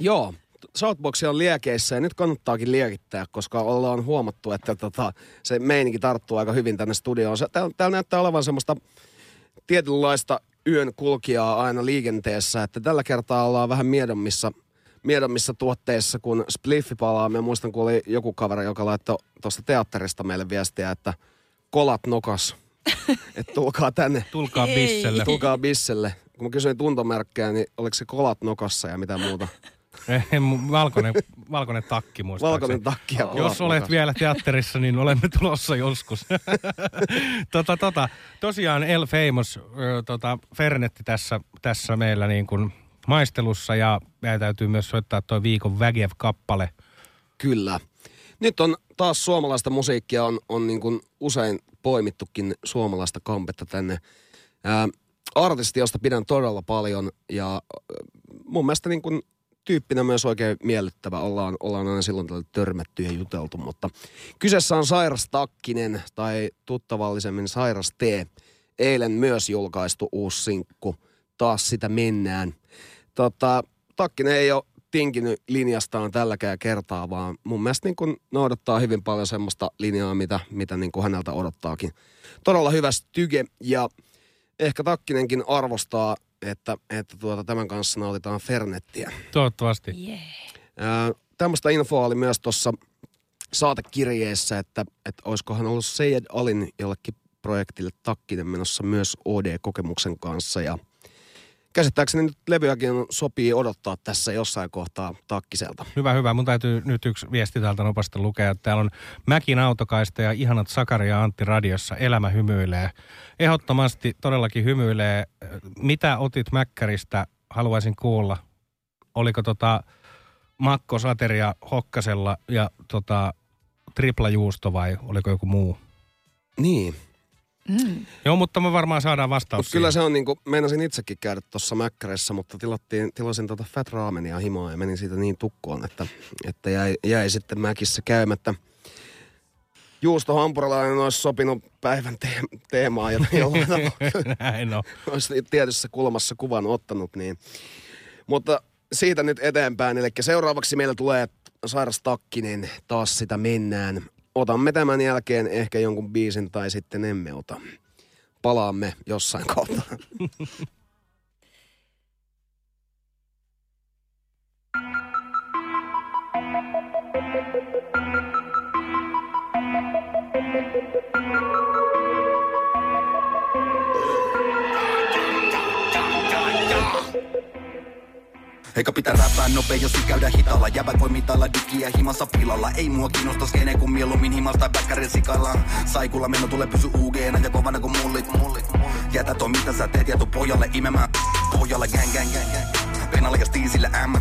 Joo. Shoutboxi on liekeissä ja nyt kannattaakin liekittää, koska ollaan huomattu, että se meininki tarttuu aika hyvin tänne studioon. Täällä näyttää olevan semmoista tietynlaista yön kulkijaa aina liikenteessä, että tällä kertaa ollaan vähän miedommissa tuotteissa, kun Spliffi palaa. Mä muistan, kun oli joku kaveri, joka laittoi tuosta teatterista meille viestiä, että kolat nokas, että tulkaa tänne. Tulkaa bisselle. Tulkaa bisselle. Kun mä kysyin tuntomerkkejä, niin oliko se kolat nokassa ja mitä muuta? Valkoinen takki muistaakseni. Valkoinen takki. Jos olet vielä teatterissa, niin olemme tulossa joskus. Tosiaan El Famous Fernetti tässä meillä niin kuin maistelussa ja meidän täytyy myös soittaa tuo viikon VÄGEV-kappale. Kyllä. Nyt on taas suomalaista musiikkia, on niin kuin usein poimittukin suomalaista kampetta tänne. Artisti, josta pidän todella paljon ja mun mielestä niin kuin tyyppinä myös oikein miellyttävä. Ollaan aina silloin törmätty ja juteltu, mutta kyseessä on Sairas Takkinen, tai tuttavallisemmin Sairas T. Eilen myös julkaistu uusi sinkku. Taas sitä mennään. Takkinen ei ole tinkinyt linjastaan tälläkään kertaa, vaan mun mielestä niin kun noudattaa hyvin paljon semmoista linjaa, mitä niin kun häneltä odottaakin. Todella hyvä styge, ja ehkä Takkinenkin arvostaa, että tämän kanssa nautitaan Fernettiä. Toivottavasti. Yeah. Tämmöistä infoa oli myös tuossa saatekirjeessä, että olisikohan ollut Seyed Alin jollekin projektille Takkinen menossa myös OD-kokemuksen kanssa. Ja käsittääkseni nyt levyäkin sopii odottaa tässä jossain kohtaa Takkiselta. Hyvä. Mun täytyy nyt yksi viesti täältä nopasta lukea. Täällä on Mäkin autokaista ja ihanat Sakari ja Antti radiossa. Elämä hymyilee. Ehdottomasti todellakin hymyilee. Mitä otit Mäkkäristä? Haluaisin kuulla. Oliko makkosateria Hokkasella ja triplajuusto vai oliko joku muu? Niin. Mm. Joo, mutta me varmaan saadaan vastaus. Kyllä se on niinku, meinasin itsekin käydä tuossa Mäkkärissä, mutta tilasin Fat Raamenia himaa ja menin siitä niin tukkoon, että jäi sitten Mäkissä käymättä. Juustohampurilainen olisi sopinut päivän teemaa, jollain tavalla olisi tietyssä kulmassa kuvan ottanut. Niin. Mutta siitä nyt eteenpäin, eli seuraavaksi meillä tulee Sairas Takkinen, taas sitä mennään. Otamme tämän jälkeen ehkä jonkun biisin tai sitten emme ota. Palaamme jossain kohtaa. Eikä pitää räppää nopea, jos ei käydä hitaalla. Jäbät voi mitailla digiä himassa pilalla. Ei mua kiinnosta skene, kun mieluummin himasta bäkkärin sikalla. Saikulla meno tulee pysy UG-nä ja kovana kun mullit. Jätä toi mitä sä teet ja tuu pojalle imemään. Pojalle gang. Penalla ja stiisillä M.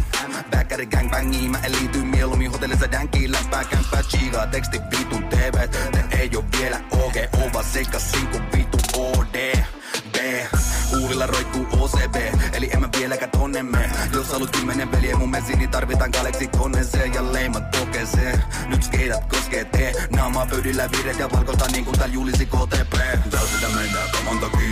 Bäkkäri gangbangiin mä en liity mieluummin hotellissa dänkiin. Lämpää kämppää chigaa teksti vitun TV. Ne ei oo vielä OG, vaan seikkasin kun vitu ODB. Uudilla roikkuu OCB, eli en mä vieläkään tonne mene. Jos haluut 10 peliä mun mesiin, niin tarvitaan galeksi koneeseen ja leimat tokeeseen. Nyt skeidat koskee tee, naamaa pöydillä viret ja valkoista niinku tääl julisi KTP. Tääl sitä mennään kaman takia.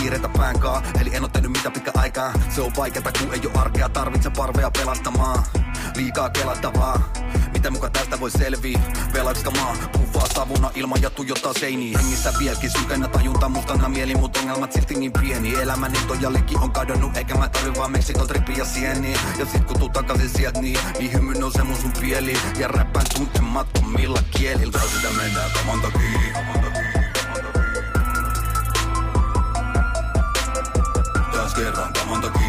kiireitä päänkaa. Eli en oo tehnyt mitään pitkä aikaa. Se on vaikeeta kun ei oo arkea, tarvitse parveja pelastamaan. Liikaa kelattavaa, miten muka tästä voi selviä. Velaksista maa, puffaa savuna ilman ja tuijottaa seiniä. Hengissä vieläkin sykenä tajunta mustana mieli, mut ongelmat silti niin pieni. Elämä nyt on jällekin on kadonnut, eikä mä tarvi vaan Meksikon trippiä sieniä. Ja sit kun tuu takasin sieltä niin hymy nousee mun sun pieliin. Ja räppään tuntemattomilla kielillä. Sitä mennään tavan takia. Taas kerran tavan takia.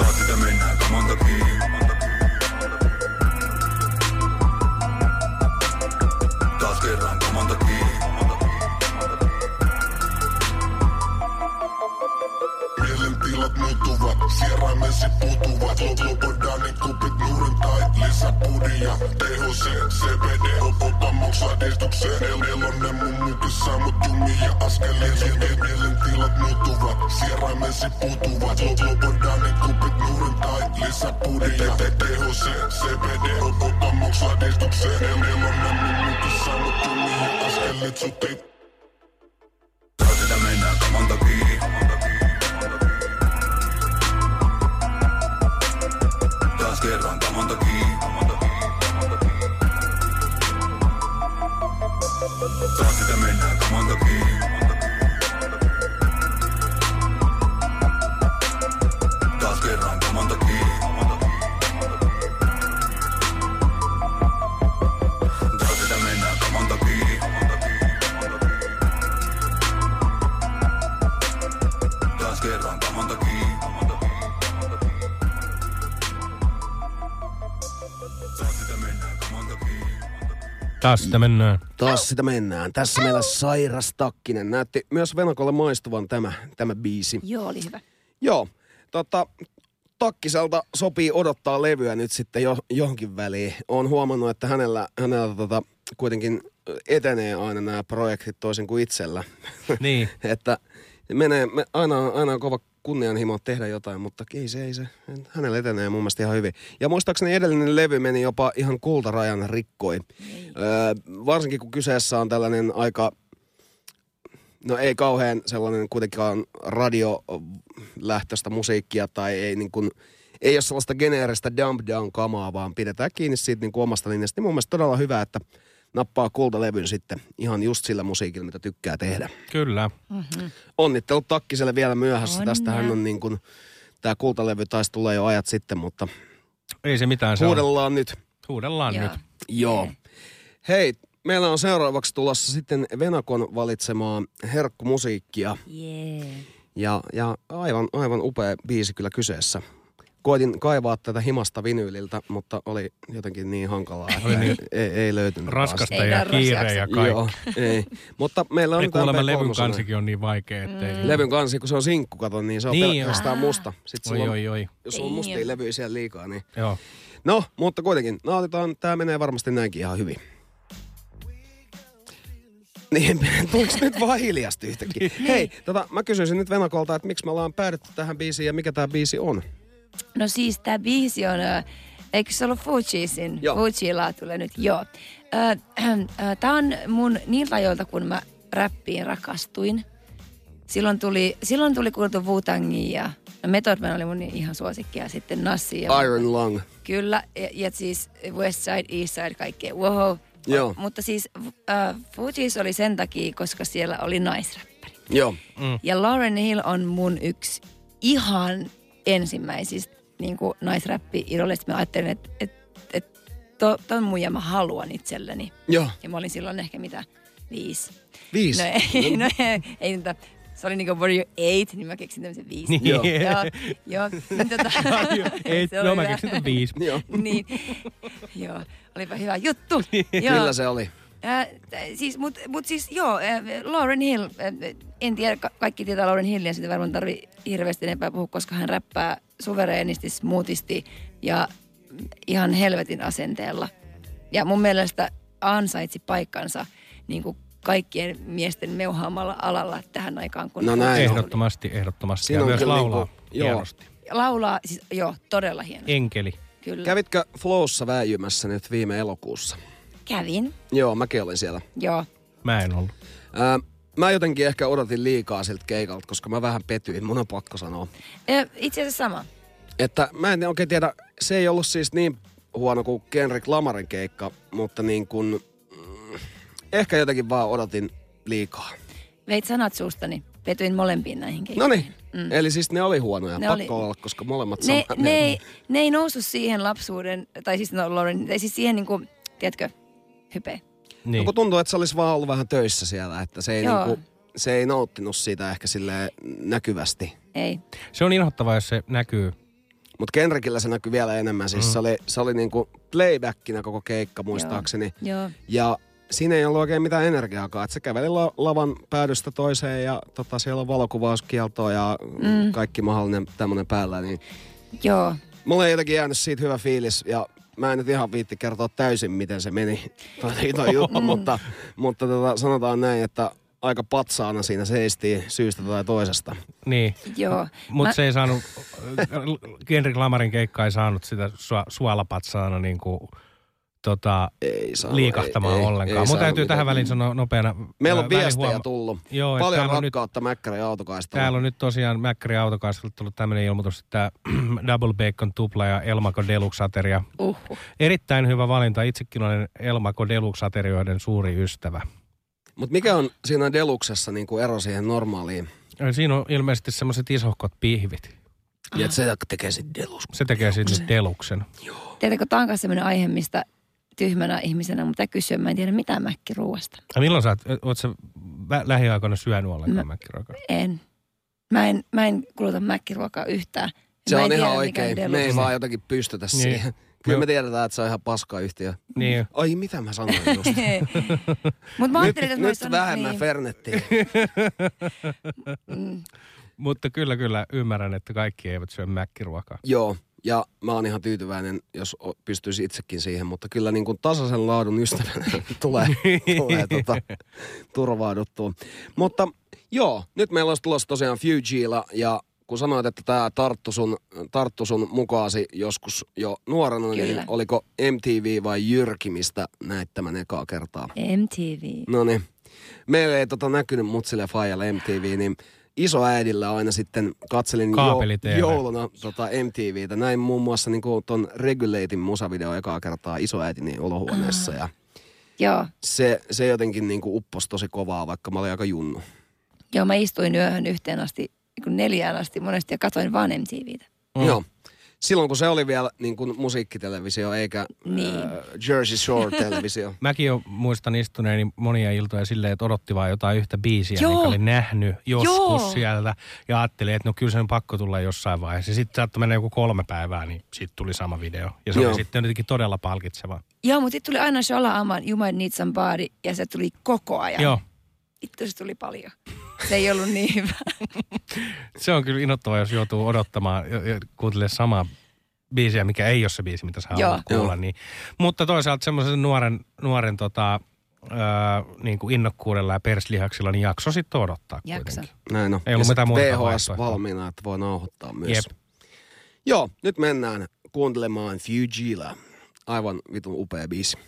Taas sitä mennään tavan takia. Taas kerran tavan takia. Mielen tilat muuttuvat, sieraimesi puuttuvat. Lopodaanit kupit nurin tai lisä pudia. THC, CBD, hopotan moksadistuksen. Elonen mun mukissa mut jumia askeleen. Mielen tilat muuttuvat, sieraimesi puuttuvat. Lopodaanit kupit nurin tai lisä pudia. THC, CBD, hopotan moksadistuksen. Elonen mun mukissa mut jumia askeleen suti. Täytetä mennään kaman takia. Kerran tavan takia. Taas sitä mennään tavan takia. Taas kerran tavan takia. Taas sitä mennään tavan takia. Taas kerran tavan takia. Taas sitä mennään. Taas sitä mennään. Tässä meillä Sairas Takkinen. Näytti myös Venakolle maistuvan tämä biisi. Joo, oli hyvä. Joo. Takkiselta sopii odottaa levyä nyt sitten johonkin väliin. Olen huomannut, että hänellä kuitenkin etenee aina nämä projektit toisin kuin itsellä. Niin. Että menee, aina on kova kunnianhimo tehdä jotain, mutta ei se. Hänellä etenee mun mielestä ihan hyvin. Ja muistaakseni edellinen levy meni jopa ihan kultarajan rikkoi. Varsinkin kun kyseessä on tällainen aika, no ei kauhean sellainen kuitenkaan radiolähtöistä musiikkia tai ei niin kuin, ei ole sellaista geneeristä dump down kamaa, vaan pidetään kiinni siitä niin kuin omasta linjasta. Niin mun mielestä todella hyvä, että nappaa kultalevyn sitten ihan just sillä musiikilla, mitä tykkää tehdä. Kyllä. Mm-hmm. Onnittelut Takkiselle vielä myöhässä. Onnea. Tästähän on niin kuin, tämä kultalevy taisi tulla jo ajat sitten, mutta ei se mitään se huudellaan on. Nyt. Huudellaan nyt. Joo. Hei, meillä on seuraavaksi tulossa sitten Venakon valitsemaa herkkumusiikkia. Yeah. Ja aivan upea biisi kyllä kyseessä. Koitin kaivaa tätä himasta vinyyliltä, mutta oli jotenkin niin hankalaa, että ei löytynyt. Raskasta ja kiire ja kaikki. Joo, ei. Mutta meillä on kuulemma levyn kansikin on niin vaikea, ettei. Levyn kansi, kun se on sinkku, kato, niin se on niin pelkästään musta. Sitten jos on mustia levyjä siellä liikaa, niin. Joo. No, mutta kuitenkin, nautitaan. Tää menee varmasti näinkin ihan hyvin. Niin, tuliko nyt vaan hiljasti yhtäkkiä? Hei, mä kysyisin nyt Venakolta, että miksi me ollaan päädytty tähän biisiin ja mikä tää biisi on? No siis tää biisi on, eikö se ollut Fugeesin? Fugeella tulee nyt, joo. Tää on mun niiltä ajoilta, kun mä räppiin rakastuin. Silloin tuli kuultu Wu-Tangia ja Method Man oli mun ihan suosikkia. Sitten Nasia. Iron Lung. Kyllä, ja siis Westside, Eastside, kaikkea. Wow. Joo. Mutta siis Fugees oli sen takia, koska siellä oli naisräppäri. Joo. Mm. Ja Lauryn Hill on mun yksi ihan ensimmäisistä niin naisräppi-idolista. Mä ajattelin, että toi on mun ja mä haluan itselleni. Joo. Ja mä olin silloin ehkä mitä, 5. 5? No ei niitä. Se oli niinku Were You 8, niin mä keksin tämmöisen 5. Niin. Joo. No mä keksin tämän 5. Niin. Joo. Olipa hyvä juttu. Kyllä se oli. Lauryn Hill, en tiedä, kaikki tietää Lauryn Hillia, sitä varmaan tarvii hirveästi enempää puhua, koska hän räppää suvereenisti, smoothisti ja ihan helvetin asenteella. Ja mun mielestä ansaitsi paikkansa niin kuin kaikkien miesten meuhaamalla alalla tähän aikaan. Kun no näin. Ehdottomasti. Siinä ja myös laulaa hienosti. Laulaa, siis joo, todella hienosti. Enkeli. Kyllä. Kävitkö Flowssa väijymässä nyt viime elokuussa? Kävin. Joo, mäkin olin siellä. Joo. Mä en ollut. Mä jotenkin ehkä odotin liikaa siltä keikalta, koska mä vähän petyin, mun on pakko sanoa. Itse asiassa sama. Että mä en oikein tiedä, se ei ollut siis niin huono kuin Kendrick Lamarin keikka, mutta niin kuin, ehkä jotenkin vaan odotin liikaa. Veit sanat suustani, petyin molempiin näihin keikkoihin. Noniin, eli siis ne oli huonoja, ne pakko oli olla, koska molemmat ne ei nousu siihen lapsuuden, tai siis, siihen niin kuin, tiedätkö, hypeä. Niin. No, tuntuu, että se olisi vaan ollut vähän töissä siellä, että se ei nauttinut siitä ehkä silleen näkyvästi. Ei. Se on inhottavaa, jos se näkyy. Mutta Kendrickillä se näkyy vielä enemmän. Siis se oli niinku playbackinä koko keikka muistaakseni. Joo. Ja siinä ei ollut oikein mitään energiaakaan. Et se käveli lavan päädystä toiseen ja siellä on valokuvauskieltoa ja kaikki mahdollinen tämmönen päällä. Niin. Joo. Mulla ei jotenkin jäänyt siitä hyvä fiilis ja mä en nyt ihan viitti kertoa täysin, miten se meni toi juttu, mutta sanotaan näin, että aika patsaana siinä seistiin syystä tai toisesta. Niin, mutta se ei saanut, Kendrick Lamarin keikka ei saanut sitä suolapatsaana niin kuin liikahtamaan ollenkaan. Mun täytyy tähän väliin sanoa nopeana. Meillä on viestejä tullut. Joo, paljon rakkautta Mäkkärin autokaistalle. Täällä on nyt tosiaan Mäkkärin autokaistalle tullut tämmöinen ilmoitus, että Double Bacon Tupla ja Elmako Deluxe-ateria. Erittäin hyvä valinta. Itsekin olen Elmako Deluxe-aterioiden suuri ystävä. Mutta mikä on siinä Deluxessa niinku ero siihen normaaliin? Siinä on ilmeisesti semmoiset isohkot pihvit. Ja se tekee sitten Deluxen. Se tekee sitten Deluxen. Joo. Tiedätkö, tämä on myös semmoinen aihe, mistä tyhmänä ihmisenä, mutta kysyä, mä en tiedä mitään mäkkiruuasta. Ja milloin sä oot sä lähiaikoina syönyt ollenkaan mäkkiruokaa? En. Mä en kuluta mäkkiruokaa yhtään. Se on ihan oikein. Me ei vaan jotenkin pystytä siihen. Kyllä me tiedetään, että se on ihan paska yhtiö. Niin. Ai, mitä mä sanoin just? Mut mä ajattelin, että nyt vähemmän niin Fernettiä. Mutta kyllä ymmärrän, että kaikki eivät syö mäkkiruokaa. Joo, ja mä oon ihan tyytyväinen, jos pystyisi itsekin siihen, mutta kyllä niin kuin tasaisen laadun ystävänä tulee turvauduttua. Mutta joo, nyt meillä olisi tulossa tosiaan Fugeella ja kun sanoit, että tämä tarttu sun mukaasi joskus jo nuorena, niin oliko MTV vai Jyrkimistä näit tämän ekaa kertaa? MTV. No niin. Meillä ei näkynyt mutsille faijalle MTV, niin isoäidillä aina sitten katselin jouluna MTVtä. Näin muun muassa niin ton Regulatin musavideo ekaa kertaa isoäitini olohuoneessa. Ja joo. Se jotenkin niin upposi tosi kovaa, vaikka mä olin aika junnu. Joo, mä istuin yöhön yhteen asti. Niin 4 asti monesti ja katsoin vaan MTVtä. Mm. Joo. Silloin kun se oli vielä niin kuin musiikkitelevisio eikä Jersey Shore-televisio. Mäkin jo muistan istuneeni monia iltoja silleen, että odotti vaan jotain yhtä biisiä, minkä oli nähnyt joskus siellä. Ja ajattelin, että no kyllä sen pakko tulla jossain vaiheessa. Sitten saattoi mennä joku 3 päivää, niin sitten tuli sama video. Ja se oli sitten jotenkin todella palkitsevaa. Joo, mutta sitten tuli aina Shala-Aman You Might Need Somebody ja se tuli koko ajan. Joo. Itse se tuli paljon. Se ei ollut niin hyvä. Se on kyllä innoittavaa, jos joutuu odottamaan ja kuuntelee samaa biisiä, mikä ei ole se biisi, mitä sä haluat kuulla. Niin. Mutta toisaalta semmoisen nuoren niin kuin innokkuudella ja perslihaksilla, niin jakso sitten odottaa kuitenkin. Näin on. Ei ollut mitään muuta VHS valmiina, että voi nauhoittaa myös. Jep. Joo, nyt mennään kuuntelemaan Fugeella. Aivan vitun upea biisi.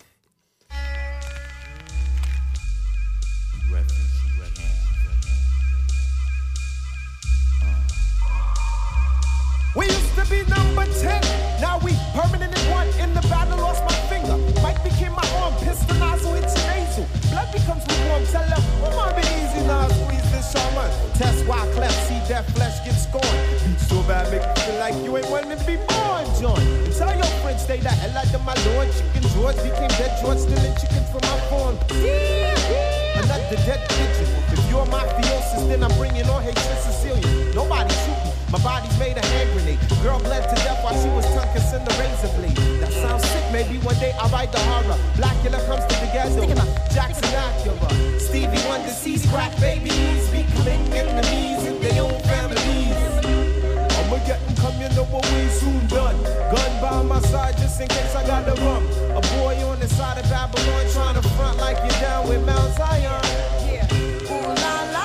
We used to be number 10, now we permanent in one. In the battle, lost my finger. Mike became my arm, pistol nozzle hits your nasal. Blood becomes lukewarm, tell them, oh, might be easy now, squeeze this arm on. Test why clef, see that flesh gets scorned. Beat so bad, make you feel like you ain't wanting to be born, John. Tell your friends, stay the hell out of my lord. Chicken George became dead George, stealing chicken from my farm. Another dead pigeon. If you're my theosis, then I'm bringing all hate to Sicilian. Nobody shooting. My body's made a hand grenade. Girl bled to death while she was tongue kissing the razor blade. That sounds sick, maybe one day I'll write the horror. Blackula comes to the ghetto. Jackson Acura. Stevie Wonder sees crack babies. Becoming enemies in their own families. I'ma get them come, you know what we soon done. Gun by my side just in case I got the rum. A boy on the side of Babylon trying to front like you're down with Mount Zion. Yeah. Ooh la la.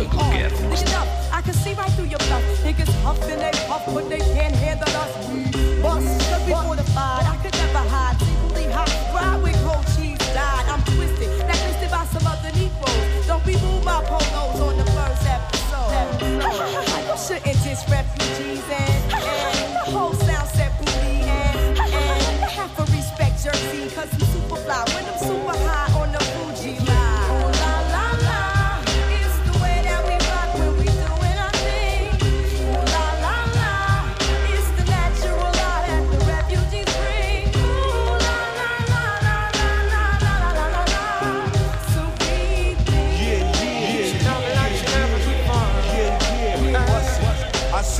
Ögygermaset. I can see right through your bluff. Niggas huff and they puff, but they can't handle us. Bust, cause we fortified. I could never hide. Legally hot, fried with cold cheese, died. I'm twisted, blacklisted by some other Negroes. Don't be moved by polos on the first episode. You shouldn't diss refugees and the whole sound set booty and half a respect jersey, cause I'm super fly when I'm super high on the Fugees.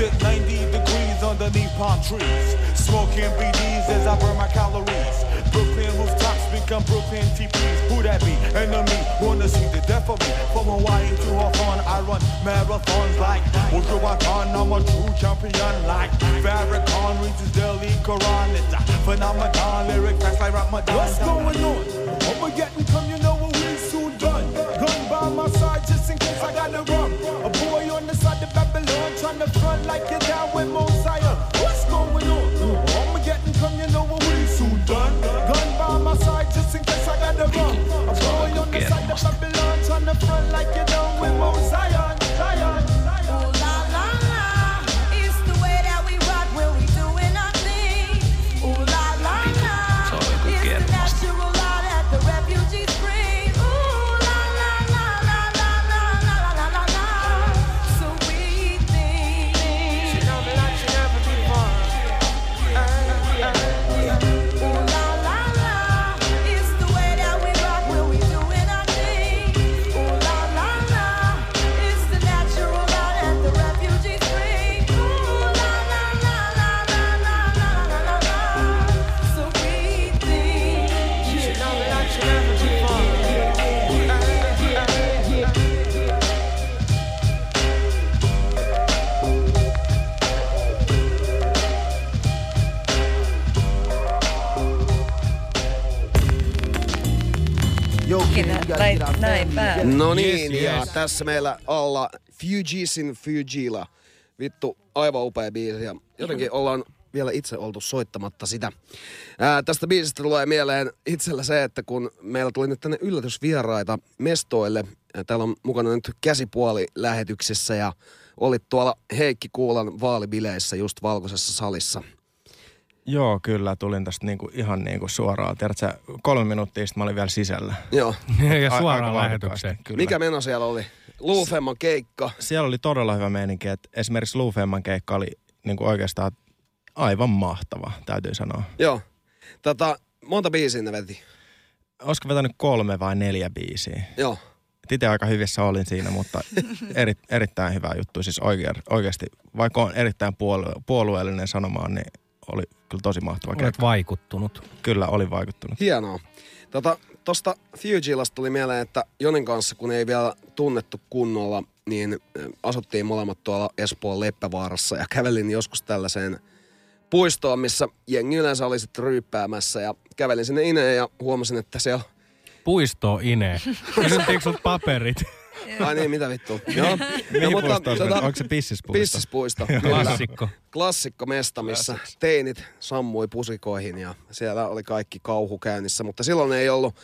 Sit 90 degrees underneath palm trees, smoking BDs as I burn my calories. Brooklyn rooftops become Brooklyn TPs. Who that be? Enemy, wanna see the death of me. From Hawaii to Hawthorne, I run marathons like Wujuwakan. I'm a true champion like Farrakhan reads his daily Quran. It's a phenomenon, lyric facts like Ramadan. What's going on? Overgetting come, you know what we soon done. Gun by my side just in case I gotta run. A boy on the side of Babylon trying to front like you're down with Mosiah. What's going on? Overgetting come, you know what we soon done. Gun by my side just in case I gotta run. A boy on the side of Babylon trying to front like you're down with Mosiah. No niin, yes, ja yes. Tässä meillä ollaan Fugeesin Fugila. Vittu, aivan upea biisi ja jotenkin ollaan vielä itse oltu soittamatta sitä. Tästä biisistä tulee mieleen itsellä se, että kun meillä tuli nyt tänne yllätysvieraita mestoille. Täällä on mukana nyt käsipuolilähetyksessä ja olit tuolla Heikki Kuulan vaalibileissä just valkoisessa salissa. Joo, kyllä. Tulin tästä niinku, ihan niinku suoraan. Tiedätkö, 3 minuuttia sitten mä olin vielä sisällä. Joo. Ja suoraan lähetykseen. Mikä meno siellä oli? Lufeman keikka. Siellä oli todella hyvä meininki. Et esimerkiksi Lufeman keikka oli niinku, oikeastaan aivan mahtava, täytyy sanoa. Joo. Monta biisiä ne veti? Olisiko vetänyt 3 vai 4 biisiä? Joo. Itse aika hyvissä olin siinä, mutta erittäin hyvä juttu. Siis oikeasti, vaikka on erittäin puolueellinen sanomaan, niin oli kyllä tosi mahtava keikka. Olet vaikuttunut. Kyllä, olin vaikuttunut. Hienoa. Tuosta Fugilasta tuli mieleen, että Jonin kanssa, kun ei vielä tunnettu kunnolla, niin asuttiin molemmat tuolla Espoon Leppävaarassa ja kävelin joskus tällaiseen puistoon, missä jengi yleensä oli sitten ryyppäämässä ja kävelin sinne ineen ja huomasin, että siellä... Puisto ineen. Kysyttiinkö sut paperit? Ai niin, mitä vittua. Mihin puisto on? Onko se pissispuisto? Pissispuisto. Klassikko mesta, missä teinit sammui pusikoihin ja siellä oli kaikki kauhu käynnissä. Mutta silloin ei ollut.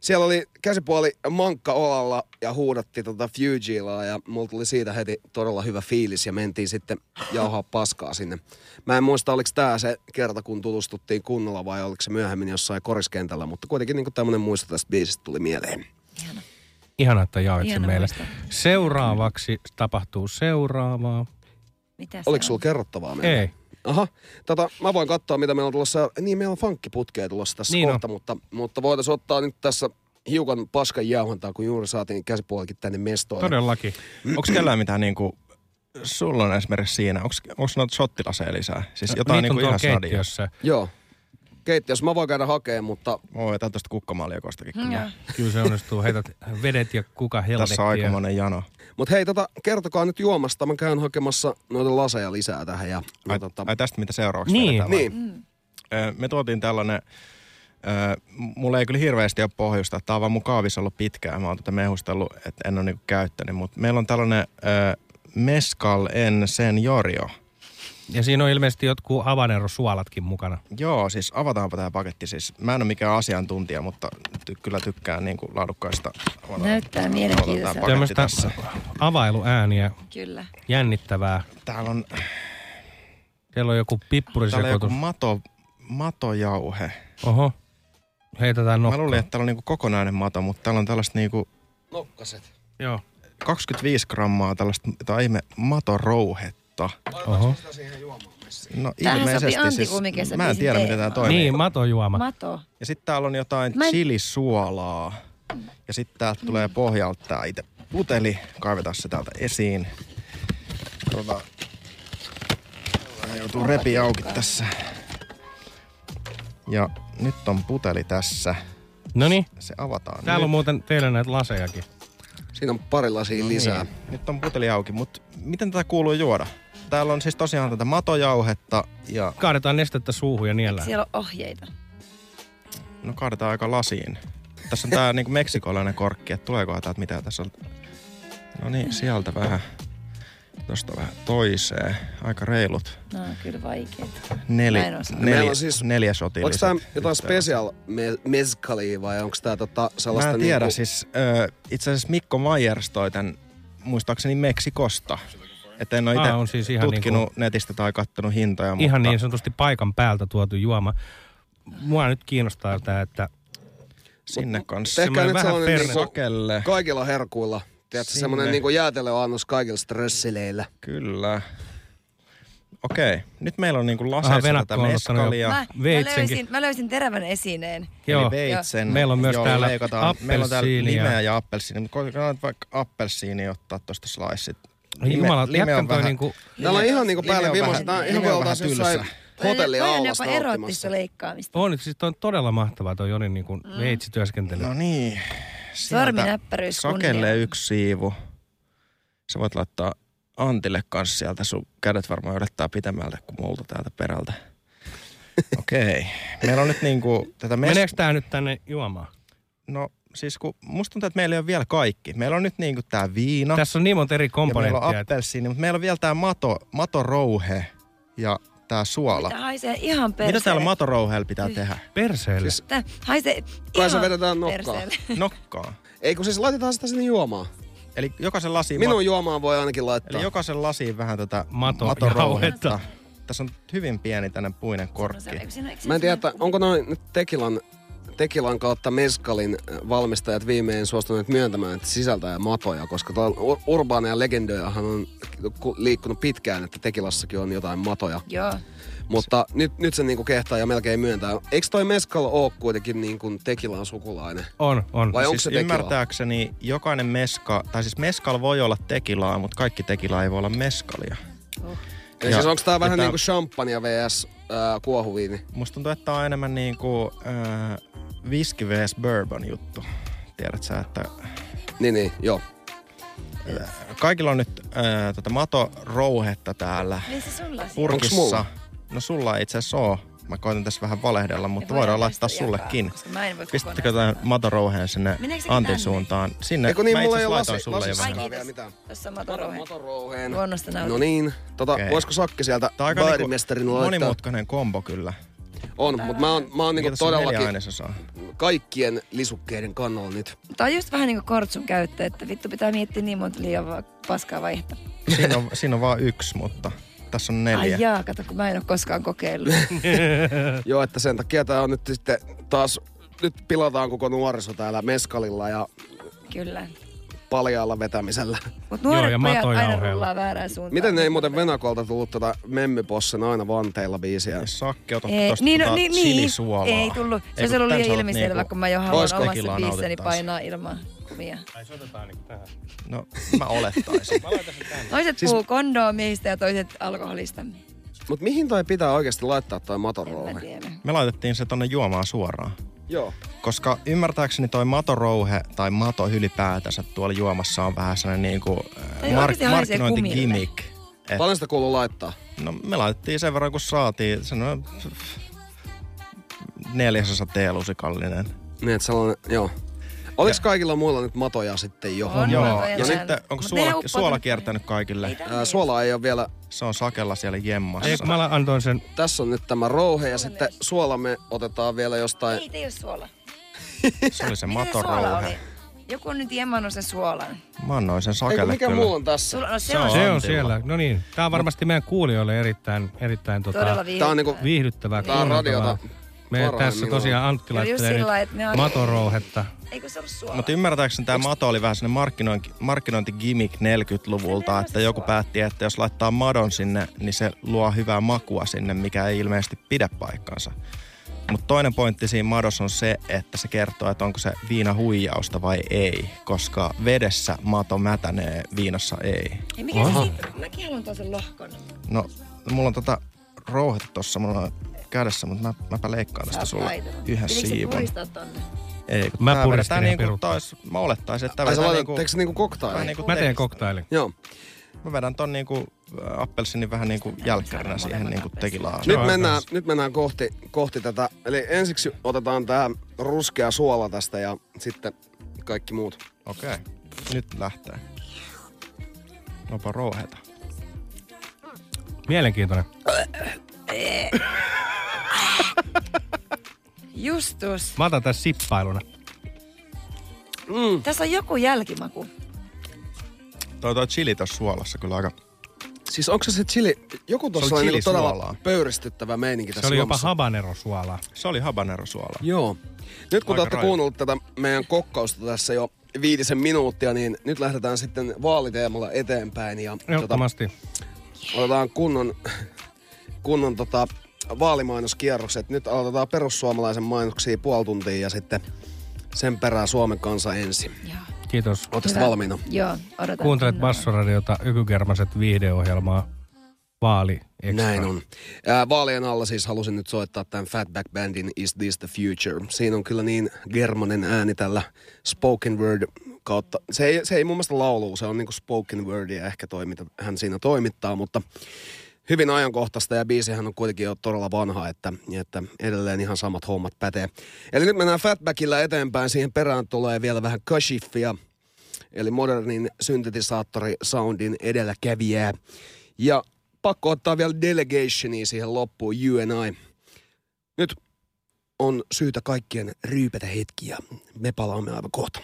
Siellä oli käsipuoli mankka olalla ja huudatti Fugilaa ja mulla tuli siitä heti todella hyvä fiilis ja mentiin sitten jauhaa paskaa sinne. Mä en muista, oliko tää se kerta, kun tutustuttiin kunnolla vai oliko se myöhemmin jossain koriskentällä, mutta kuitenkin niin tämmönen muisto tästä biisistä tuli mieleen. Ihana. Ihana, että jaoit sen meille. Seuraavaksi tapahtuu seuraavaa. Mitä oliko sulla kerrottavaa meille? Ei. Aha. Mä voin katsoa, mitä meillä on tulossa. Niin, meillä on fankkiputkeja tulossa tässä niin kohta, mutta voitaisiin ottaa nyt tässä hiukan paskan jauhantaa, kun juuri saatiin käsipuolikin tänne mestoon. Todellakin. Onko kellään mitään niinku... Sulla on esimerkiksi siinä. Onko noita shottilaseja lisää? Siis jotain niinku ihan keittiössä. Joo. Keittiössä mä voin käydä hakemaan, mutta... Voi, tää on tosta kukkamaaliekostakin. Kyllä se onnistuu. Heität vedet ja kuka helvettiä. Tässä on aikamoinen jano. Mut hei, kertokaa nyt juomasta. Mä käyn hakemassa noita laseja lisää tähän. Ja, ai tästä mitä seuraavaksi? Niin. Me tuotiin tällainen Mulla ei kyllä hirveästi ole pohjusta. Tämä on vaan mun kaavissa ollut pitkään. Mä oon tätä mehustellut, että en ole niinku käyttänyt. Mutta meillä on tällainen Mezcal en seniorio. Ja siinä on ilmeisesti jotkut habanero-suolatkin mukana. Joo, siis avataanpa tämä paketti. Siis, mä en ole mikään asiantuntija, mutta kyllä tykkään niin kuin laadukkaista. Näyttää mielenkiintoista. Tämmöistä availuääniä. Kyllä. Jännittävää. Täällä on joku pippurisekoitus. Täällä on joku matojauhe. Oho. Heitetään nokkaan. Mä luulin, että täällä on niinku kokonainen mato, mutta täällä on tällaista niinku... Nokkaset. Joo. 25 grammaa tällaista ihme matorouhetta. Oho. No ilmeisesti siis... Mä en tiedä, miten tää toimii. Niin, matojuoma. Mato. Ja sit täällä on jotain chilisuolaa. Ja sit täältä tulee pohjalta tää itse puteli. Kaivetaan se täältä esiin. Katsotaan. Joutuu repi auki tässä. Ja nyt on puteli tässä. Noniin. Se avataan. Täällä nyt on muuten teillä näitä lasejakin. Siinä on pari lasia lisää. Niin. Nyt on puteli auki, mutta miten tätä kuuluu juoda? Täällä on siis tosiaan tätä matojauhetta ja... Kaadetaan nestettä suuhun ja niellään. Siellä on ohjeita. No kaadetaan aika lasiin. Tässä on tää niinku meksikolainen korkki, että tuleeko täältä mitä tässä on. No niin, sieltä vähän. Tuosta vähän toiseen. Aika reilut. No, kyllä vaikeet. Neljäsotilliset. Onko tämä jotain special mezcalia vai onko tämä sellaista... Mä en tiedä, siis itse asiassa Mikko Myers toi tämän muistaakseni Meksikosta. Että en ole itse siis tutkinut niin kuin netistä tai kattonut hintoja. Mutta... Ihan niin sanotusti paikan päältä tuotu juoma. Mua nyt kiinnostaa tämä, että... Sinne kanssa. Tehkää nyt sellainen niin kaikilla herkuilla. Tiedätkö, semmoinen niin kuin jäätelöannos kaikilla stressileillä. Kyllä. Okei, nyt meillä on niin kuin laseista tätä mezcalia. Mä löysin terävän esineen. Joo, veitsen. Meillä on myös täällä appelsiinia. Meillä on täällä limeä ja appelsiini. Koitetaan vaikka appelsiini ottaa tuosta sliceit. Lime on vähän... Täällä on ihan niin kuin päälle vimossa. Tää on ihan kuin oltaisiin jossain hotelliaulassa nauttimassa. On nyt, siis on todella mahtavaa toi Jonin niin kuin veitsityöskentely. No niin. Sorminäppäryys kunnia. Sokelle yksi siivu. Sä voit laittaa Antille kanssa sieltä. Sun kädet varmaan odottaa pitemmältä kuin multa täältä perältä. Okei. Meillä on nyt niinku tätä... Meneekö tää nyt tänne juomaan? No siis kun musta tuntuu, että meillä ei ole vielä kaikki. Meillä on nyt niinku tää viina. Tässä on niin monta eri komponenttia. Meillä on appelsiini, mutta meillä on vielä tää matorouhe ja... Tää suola. Mitä haisee ihan perseelle? Mitä täällä matorouheella pitää tehdä? Perseelle? Siis, tää haisee ihan vedetään nokkaa. Nokkaa? Ei kun siis laitetaan sitä sinne juomaan. Eli jokaisen lasiin... Minun juomaan voi ainakin laittaa. Eli jokaisen lasiin vähän tätä matorouhetta. Tässä on hyvin pieni tämmönen puinen korkki. Mä en tiedä, että onko noin tekilan kautta mezcalin valmistajat viimein suostuneet myöntämään, että sisältää matoja, koska urbaaneja legendojahan on liikkunut pitkään, että tekilassakin on jotain matoja. Joo. Mutta nyt se niinku kehtaa ja melkein myöntää. Eikö toi mezcal ole kuitenkin niinku tekilan sukulainen? On. Vai onko siis se tekilaa? Ymmärtääkseni jokainen mezcal voi olla tekilaa, mutta kaikki tekila ei voi olla mezcalia. Oh. Eli siis onko tää vähän niinku champagne vs kuohuviini? Musta tuntuu, että tää on enemmän niinku... Whisky vs. bourbon juttu. Tiedät sä, että... Niin, joo. Kaikilla on nyt matorouhetta täällä purkissa. No sulla ei itse asiassa oo. Mä koitan tässä vähän valehdella, mutta voidaan laittaa sullekin. Pistättekö tämän matorouheen sinne Antin suuntaan? Sinne mä itse asiassa laitan sulle jo vähän. Tässä on matorouheen. No niin. Voisiko Sakki sieltä baarimestarin laittaa? Monimutkainen kombo kyllä. On, mutta mä oon niinku todellakin kaikkien lisukkeiden kannalla nyt. Tää on just vähän niinku kortsun käyttö, että vittu pitää miettiä niin monta liian paskaa vaihetta. Siinä on vaan yksi, mutta tässä on 4. Ai jaa, kato kun mä en oo koskaan kokeillut. Joo, että sen takia tää on nyt sitten taas, nyt pilataan koko nuoriso täällä mezcalilla ja... Kyllä. Paljaalla vetämisellä. Mut nuoret pojat aina rullaa väärään suuntaan. Miten ne ei muuten Venakolta tullut tuota Memmypossen aina vanteilla biisiä? Sakki, otatko tuosta chilisuolaa? Ei tullut. Se olisi ollut liian ilmiselvä, kun mä jo haluan omassa biissäni painaa ilmaa. Ai se otetaan niinku tähän. No mä olettaisin. Toiset puhuu kondoomista ja toiset alkoholista. Mut mihin toi pitää oikeasti laittaa toi matorouhe? Me laitettiin se tonne juomaan suoraan. Joo. Koska ymmärtääkseni toi matorouhe tai mato ylipäätänsä tuolla juomassa on vähän sellainen niinku markkinointigimmick. Paljon sitä kuuluu laittaa? No me laitettiin sen verran kun saatiin. neljäsosa T-lusikallinen. Niin, että sellainen, joo. Oliko kaikilla muilla nyt matoja sitten jo? On, joo. Matoja ja sitten onko suola kiertänyt kaikille? Suola ei ole vielä. Se on sakella siellä jemmassa. Eikö mä antoin sen? Tässä on nyt tämä rouhe ja sitten suola me otetaan vielä jostain. Ei, ei ole suola. Se oli se matorouhe. Joku on nyt jemmannut sen suolan. Mä annoin sen sakelle. Eikö, mikä mulla on tässä? Sulla, no se on siellä. No niin. Tää on varmasti meidän kuulijoille erittäin viihdyttävää. Tää on radiota. Me tässä tosiaan Antti laittelee nyt matorouhetta. Eikö se ole suola? Mutta ymmärtääkseni tämä mato oli vähän sellainen markkinointigimmick 40-luvulta, että joku päätti, että jos laittaa madon sinne, niin se luo hyvää makua sinne, mikä ei ilmeisesti pidä paikkansa. Mutta toinen pointti siinä madossa on se, että se kertoo, että onko se viina huijausta vai ei, koska vedessä mato mätänee, viinassa ei. Ja mikä se siitä? Mäkin haluan tuon sen lohkon. No, mulla on tota rouhetta tossa, mulla on kädessä, mutta mäpä leikkaan tästä sulle yhden siivon. Ei, kun mä puristin ja perutaan. Mä olettaisin, että tää vedetään niinku. Teekö se niinku koktaili? Niinku mä teen koktaili. Joo. Mä vedän ton niinku appelsinin vähän niinku jälkkärinä siihen niinku tekilaan. Nyt mennään kohti tätä. Eli ensiksi otetaan tää ruskea suola tästä ja sitten kaikki muut. Okei. Nyt lähtee. Onpa rouheta. Mielenkiintoinen. Justus. Mä otan tässä sippailuna. Mm. Tässä on joku jälkimaku. Toi chili tossa suolassa kyllä aika. Siis onko se chili? Joku tossa oli niinku todella pöyristyttävä meininki tässä. Se oli jopa habanerosuolaa. Se oli habanerosuolaa. Joo. Nyt kun te olette kuunnellut tätä meidän kokkausta tässä jo 5 minuuttia, niin nyt lähdetään sitten vaaliteemalla eteenpäin. Ja ehdottomasti. Otetaan kunnon vaalimainoskierrokset. Nyt aloitetaan perussuomalaisen mainoksia puoli tuntia ja sitten sen perään Suomen kansa ensin. Joo. Kiitos. Oletko valmiina? Joo, odotan. Kuuntelet Bassoradiota, Ögygermaset viihdeohjelmaa, Vaali Extra. Näin on. Vaalien alla siis halusin nyt soittaa tämän Fatback Bandin Is This The Future. Siinä on kyllä niin germanen ääni tällä spoken word kautta. Se ei mun mielestä laulu, se on niinku spoken wordia ehkä toi, mitä hän siinä toimittaa, mutta hyvin ajankohtaista ja biisihän on kuitenkin jo todella vanha, että edelleen ihan samat hommat pätee. Eli nyt mennään Fatbackilla eteenpäin, siihen perään tulee vielä vähän Kashifia, eli modernin syntetisaattori-soundin edelläkävijää. Ja pakko ottaa vielä Delegationi siihen loppuun, You and I. Nyt on syytä kaikkien ryypätä hetki ja me palaamme aivan kohta.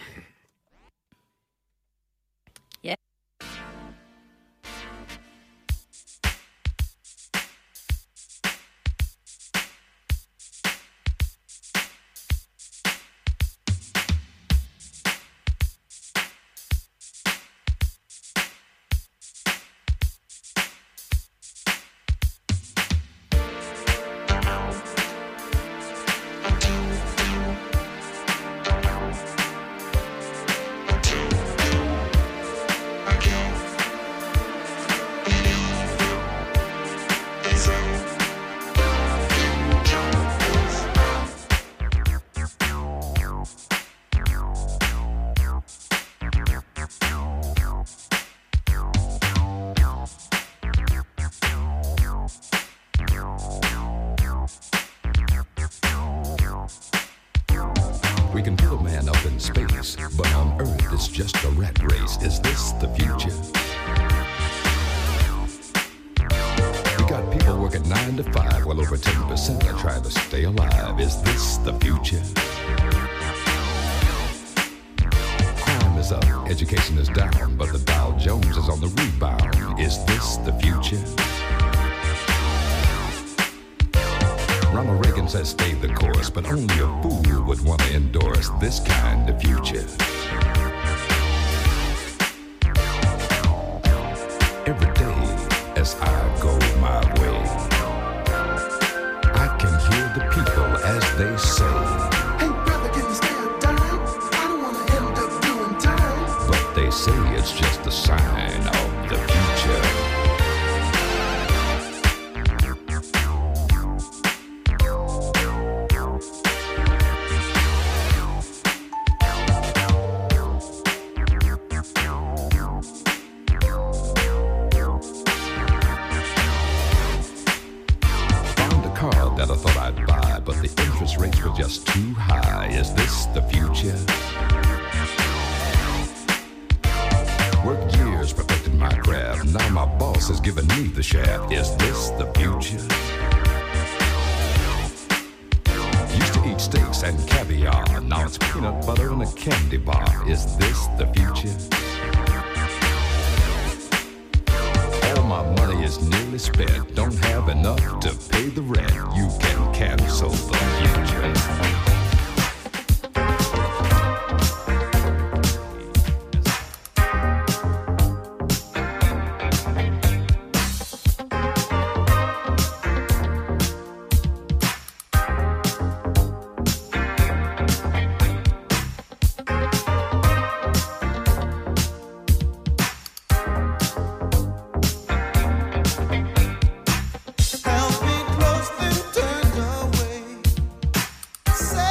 just too high. Is this the future? Worked years perfecting my craft. Now my boss has given me the shaft. Is this the future? Used to eat steaks and caviar. Now it's peanut butter and a candy bar. Is this the future? My money is nearly spent. Don't have enough to pay the rent. You can cancel the future. Say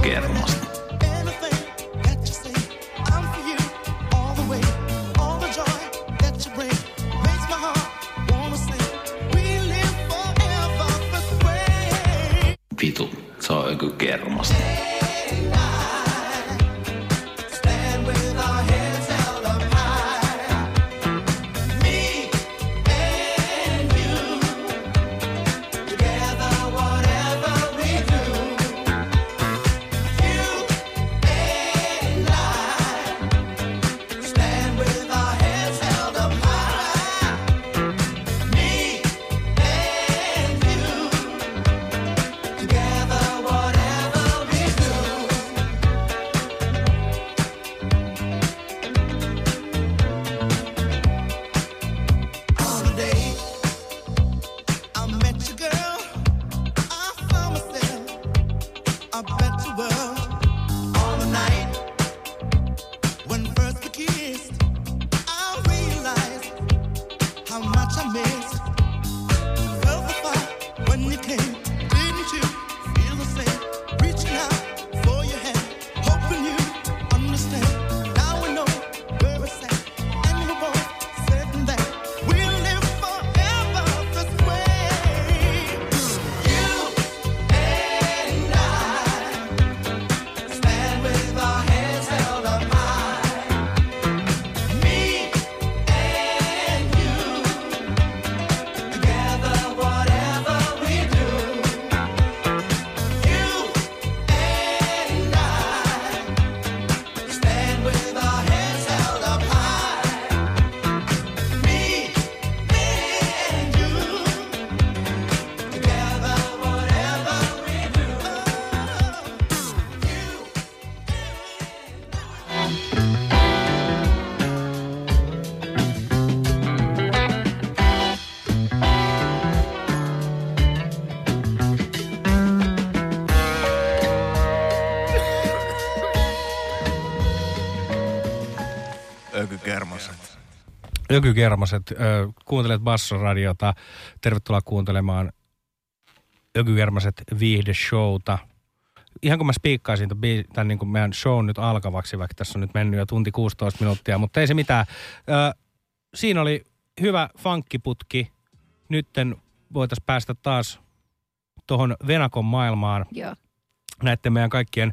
Ögygermaset. Vitu, se on Ögygermaset. Ögygermaset. Kuuntelet Bassoradiota. Tervetuloa kuuntelemaan Ögygermaset viihdeshowta. Ihan kun mä spiikkaisin tämän niin kuin meidän show nyt alkavaksi, vaikka tässä on nyt mennyt jo tunti 16 minuuttia, mutta ei se mitään. Siinä oli hyvä funkkiputki. Nytten voitaisiin päästä taas tuohon Venakon maailmaan. Joo. Näiden meidän kaikkien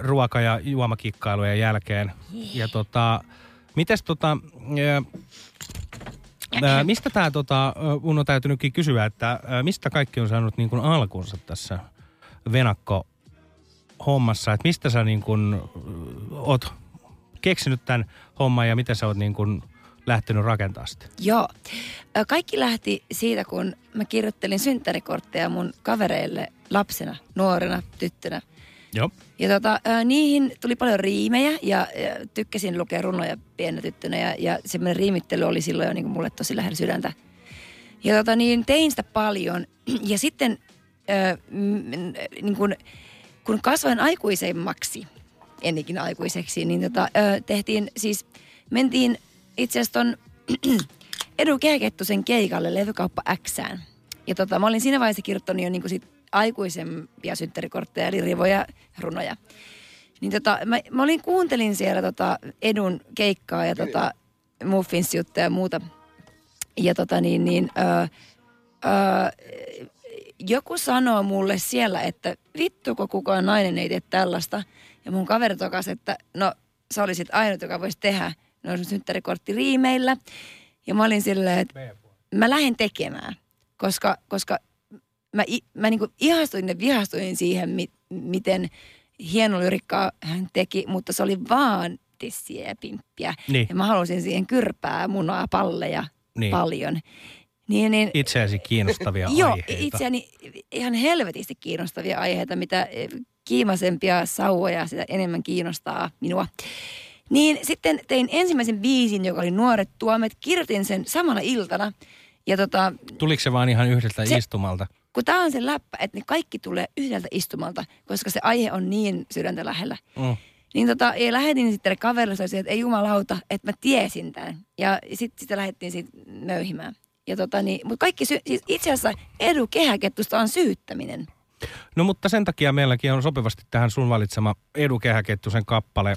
ruoka- ja juomakikkailujen jälkeen. Ja mites mistä tää mun on täytynytkin kysyä, että mistä kaikki on saanut niin kuin alkunsa tässä Venakko-hommassa? Että mistä sä niin kuin oot keksinyt tämän homman ja miten sä oot niin kuin lähtenyt rakentamaan sitä? Joo. Kaikki lähti siitä, kun mä kirjoittelin synttärikortteja mun kavereille lapsena, nuorena, tyttönä. Joo. Ja niihin tuli paljon riimejä ja tykkäsin lukea runoja pienenä tyttönä ja semmoinen riimittely oli silloin jo niin kuin mulle tosi lähellä sydäntä. Ja tein sitä paljon ja sitten niin kun kasvoin aikuisemmaksi, ennenkin aikuiseksi, niin tehtiin siis, mentiin itse asiassa ton Edu Kehäkettusen keikalle Levykauppa X:ään. Ja mä olin siinä vaiheessa kirjoittanut jo niin kuin siitä aikuisempia synttärikortteja, eli rivoja, runoja. Niin mä kuuntelin siellä Edun keikkaa ja muffinssiutta ja muuta. Ja joku sanoo mulle siellä, että vittuko kukaan nainen ei tee tällaista. Ja mun kaveri tokas, että no sä olisit ainut, joka voisi tehdä noin synttärikortti riimeillä. Ja mä olin silleen, että mä lähden tekemään, koska Mä niin kuin ihastuin ja vihastuin siihen, miten hieno lyrikkaa hän teki, mutta se oli vaan tissiä ja pimppiä. Niin. Ja mä halusin siihen kyrpää, munaa, palleja paljon. Niin, itseäsi kiinnostavia aiheita. Joo, itseäni ihan helvetisti kiinnostavia aiheita, mitä kiimaisempia sauvoja sitä enemmän kiinnostaa minua. Niin sitten tein ensimmäisen biisin, joka oli Nuoret Tuomet. Kirjoitin sen samana iltana. Ja tuliko se vaan ihan yhdeltä istumalta? Kun tää on se läppä, että ne kaikki tulee yhdeltä istumalta, koska se aihe on niin sydäntä lähellä. Mm. Niin ja lähetin sitten kaverille, että ei jumalauta, että mä tiesin tämän. Ja sitten sitä lähdettiin siitä möyhimään. Ja mutta kaikki, siis itse asiassa Edu Kehäkettusta on syyttäminen. No mutta sen takia meilläkin on sopivasti tähän sun valitsema Edu Kehäkettusen kappale.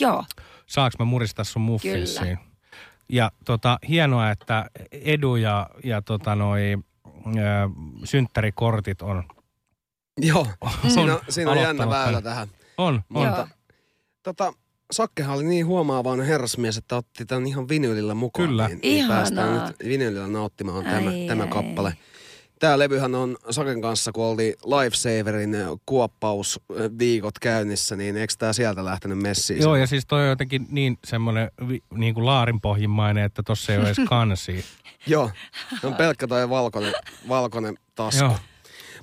Joo. Saaks mä muristaa sun muffinsiin? Kyllä. Ja hienoa, että Edu ja synttärikortit on. Joo, siinä on jännä väylä tähän. On. Joo. Sakkehan oli niin huomaavainen herrasmies, että otti tämän ihan vinyylillä mukaan. Kyllä. Niin päästään nyt vinyylillä nauttimaan tämä kappale. Tämä levyhän on Saken kanssa, kun oli Lifesaverin kuoppausviikot käynnissä, niin eikö tämä sieltä lähtenyt messiin? Joo, ja siis toi on jotenkin niin semmoinen niin kuin laarinpohjimmainen, että tossa ei ole edes kansia. Joo, on pelkkä toi valkoinen tasku. Joo.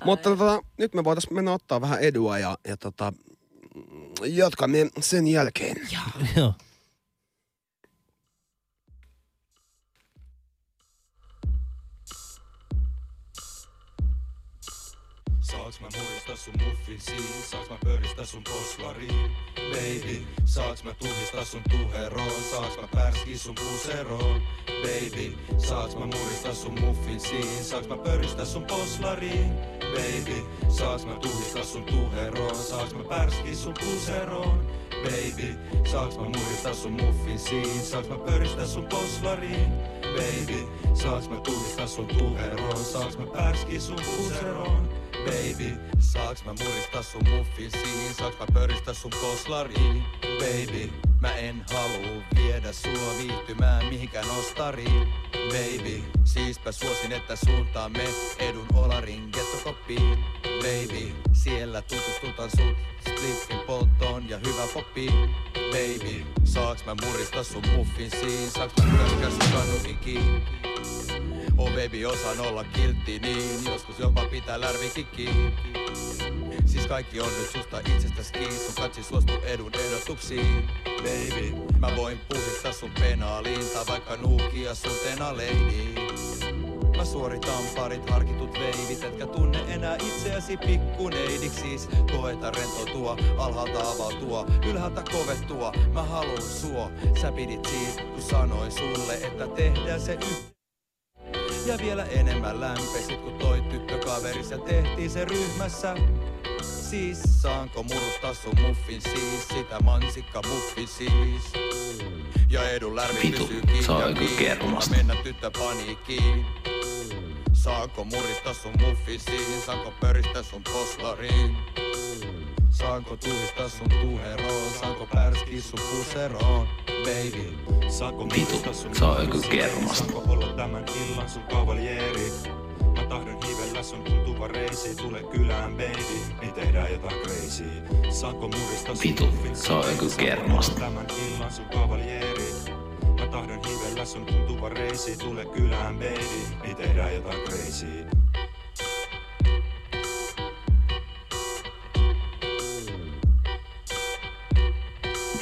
Mutta nyt me voitaisiin mennä ottaa vähän Edua ja jatkamme sen jälkeen. Joo. Saaks mä murista sun muffinsiin? Saaks mä pöristä sun poslariin? Baby, saaks mä tuhista sun tuheroon? Saaks mä pärski sun puseroon? Baby, saaks mä murista sun muffinsiin? Saaks mä pöristä sun poslariin? Baby, saaks mä tuhista sun tuheroon? Saaks mä pärski sun puseroon? Baby, saaks mä murista sun muffinsiin? Saaks mä pöristä sun poslariin? Baby, saaks mä tuhista sun tuheroon? Saaks mä pärski sun puseroon? Baby, saaks mä murista sun muffinsiin? Saaks mä pöristä sun poslariin? Baby, mä en haluu viedä sua viihtymään mihinkään ostariin. Baby, siispä suosin, että suuntaamme Edun olarin gettokoppiin. Baby, siellä tutustutan sut spliffin polttoon ja hyvä poppi. Baby, saaks mä murista sun muffinsiin? Saaks mä pörkää sun kannukikin? Oh baby, osaan olla kiltti niin, joskus jopa pitää lärvikikkiin. Siis kaikki on nyt susta itsestäs kiinni, sun katsi suostu Edun ehdotuksiin. Baby, mä voin puhdistaa sun penaaliin, tai vaikka nuukia sun tenaleiniin. Mä suoritan parit harkitut veivit, etkä tunne enää itseäsi pikkuneidiksi. Siis koeta rentoutua, alhaalta avautua, ylhäältä kovettua. Mä haluun sua, sä pidit siitä, kun sanoin sulle, että tehdään se ja vielä enemmän lämpesit, kun toi tyttökaveris ja tehtiin se ryhmässä. Siis saanko murustaa sun muffin siis? Sitä mansikka muffin siis. Ja Edun lärvi pysyy kiinni, kun mennä tyttö paniikkiin. Saanko murista sun muffin siis? Saanko pöristä sun poslariin? Saanko tuhista sun tuheroon? Saanko pärski sun puseroon? Baby, saanko murista sun muffinsiin? Saanko olla tämän illan sun kavalieri? Mä tahdon hivellä sun tuntuva reisi. Tule kylään baby, niin tehdään jotain crazy. Saanko murista sun muffinsiin? Saanko tämän illan sun kavalieri? Mä tahdon hivellä sun tuntuva reisi. Tule kylään baby, niin tehdään jotain crazy.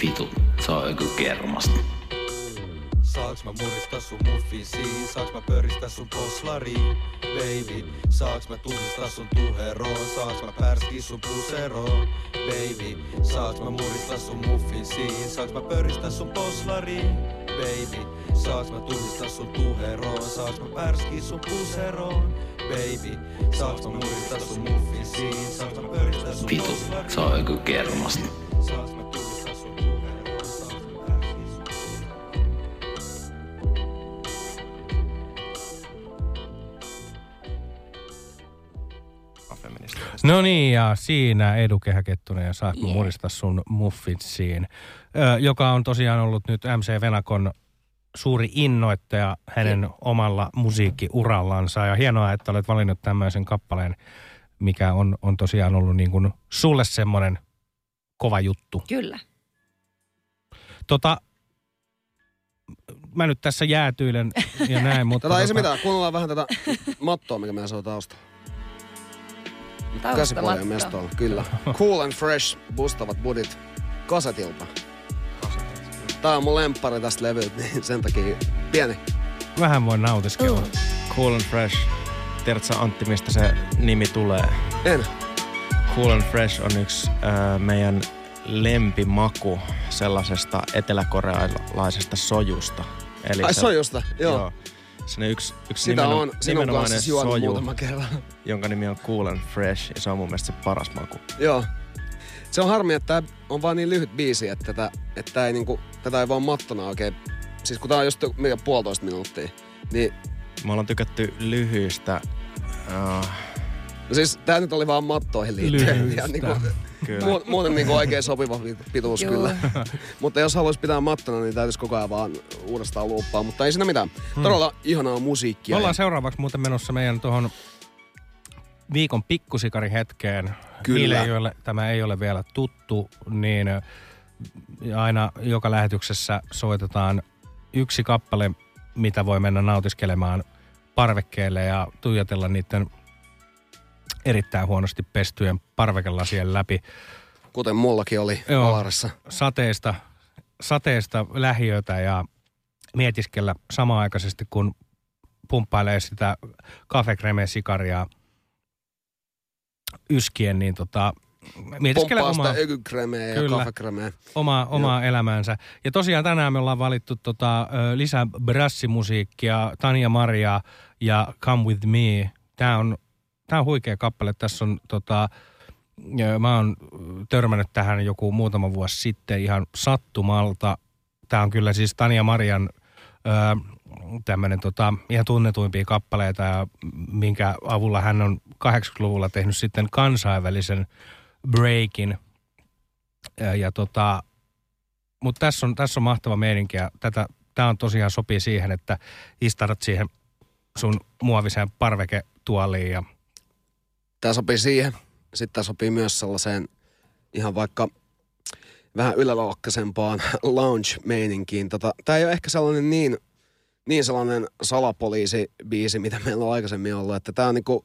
Vitu, se on Ögygermaset. Saaks mä murista sun muffinsiin? Saaks mä pöristä sun poslariin? Baby, saaks mä tunnistaa sun tuheroon? Saaks mä pärski sun puseroon? Baby, saaks mä murista sun muffinsiin? Saaks mä pöristä sun poslariin? Baby, saaks mä tunnistaa sun tuheroon? Saaks mä pärski sun puseroon? Baby, saaks mä murista sun muffinsiin? Saaks mä pöristä sun poslariin? Vitu, se on Ögygermaset. Saaks mä tunnistaa sun No niin, ja siinä Edu Kehäkettunen ja Saaks mä muristaa sun muffinsiin, joka on tosiaan ollut nyt MC Venakon suuri innoittaja hänen omalla musiikkiurallansa. Ja hienoa, että olet valinnut tämmöisen kappaleen, mikä on tosiaan ollut niin kuin sulle semmoinen kova juttu. Kyllä. Mä nyt tässä jäätyilen ja näin, mutta... Ei se mitään, kuunnellaan vähän tätä mattoa, mikä meillä soi taustalla. Käsipuolien mestolla, kyllä. Cool and fresh, bustavat budit. Kasetilta. Tää on mun lemppari tästä levyltä, niin sen takia pieni. Vähän voi nautiskella. Cool and fresh. Tiedätkö Antti, mistä se nimi tulee? En. Cool and fresh on yksi meidän lempimaku sellaisesta eteläkorealaisesta sojusta. Eli sojusta, joo. Siinä yksi nimenomainen soju, jonka nimi on Cool and Fresh, ja se on mun mielestä se paras maku. Joo. Se on harmi, että tämä on vaan niin lyhyt biisi, että tätä ei vaan mattona oikein. Siis kun tää on just puolitoista minuuttia, niin... Me ollaan tykätty lyhyistä... No siis tää nyt oli vaan mattoihin liittyen. Kyllä. Muuten niinku oikein sopiva pituus kyllä. Mutta jos haluaisi pitää mattona, niin täytyisi koko ajan vaan uudestaan luuppaa. Mutta ei siinä mitään. Todella ihanaa musiikkia. Me ollaan seuraavaksi muuten menossa meidän tuohon viikon pikkusikari hetkeen. Kyllä. Niille, joille tämä ei ole vielä tuttu, niin aina joka lähetyksessä soitetaan yksi kappale, mitä voi mennä nautiskelemaan parvekkeelle ja tuijotella niiden erittäin huonosti pestyjen parvekelasien läpi. Kuten mullakin oli alarissa. Sateista lähiötä ja mietiskellä samaaikaisesti, kun pumppailee sitä kafekreme-sikaria yskien, niin mietiskellä omaa... Pomppaa ögykremeä ja kafekremeä. Omaa elämäänsä. Ja tosiaan tänään me ollaan valittu lisää brassimusiikkia, Tania Maria ja Come With Me. Tää on huikea kappale. Tässä on mä oon törmännyt tähän joku muutama vuosi sitten ihan sattumalta. Tää on kyllä siis Tania Marian tämmönen ihan tunnetuimpia kappaleita, ja minkä avulla hän on 80-luvulla tehnyt sitten kansainvälisen breakin. Mutta tässä on mahtava meininki, ja tää on tosiaan sopii siihen, että istarat siihen sun muoviseen parveketuoliin ja tämä sopii siihen. Sitten tämä sopii myös sellaiseen ihan vaikka vähän yläluokkaisempaan lounge-meininkiin. Tämä ei ole ehkä sellainen niin sellainen salapoliisi-biisi, mitä meillä on aikaisemmin ollut. Että tämä on niinku,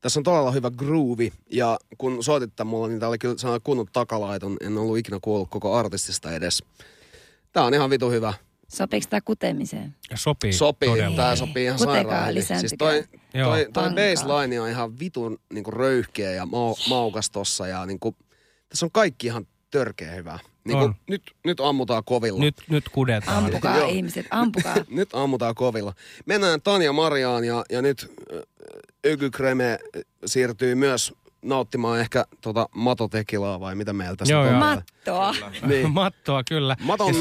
tässä on todella hyvä groovi. Ja kun soitit tämän mulle, niin tämä oli kyllä sellainen kunnon takalaiton. En ollut ikinä kuullut koko artistista edes. Tämä on ihan vitu hyvä. Sopiiko tämä kutemiseen? Ja sopii. Todella. Tämä sopii ihan sairaan. Siis toi baseline on ihan vitun niinku röyhkeä ja maukas tossa. Ja niinku, tässä on kaikki ihan törkeä hyvää. Niinku, nyt ammutaan kovilla. Nyt kudetaan. Ampukaa ihmiset, ampukaa. Nyt ammutaan kovilla. Mennään Tanja Mariaan ja nyt Ögykreme siirtyy myös nauttimaan ehkä matotekilaa vai mitä meillä tässä on. Mattoa. Niin. Mattoa, kyllä. Maton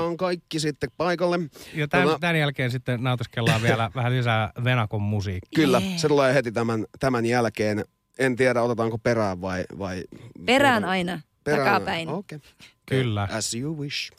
on kaikki sitten paikalle. Ja tämän jälkeen sitten nautiskellaan vielä vähän lisää Venakon musiikkia. Kyllä, se tulee heti tämän jälkeen. En tiedä, otetaanko perään vai... Perään aina, takapäin. Okei. Kyllä. As you wish.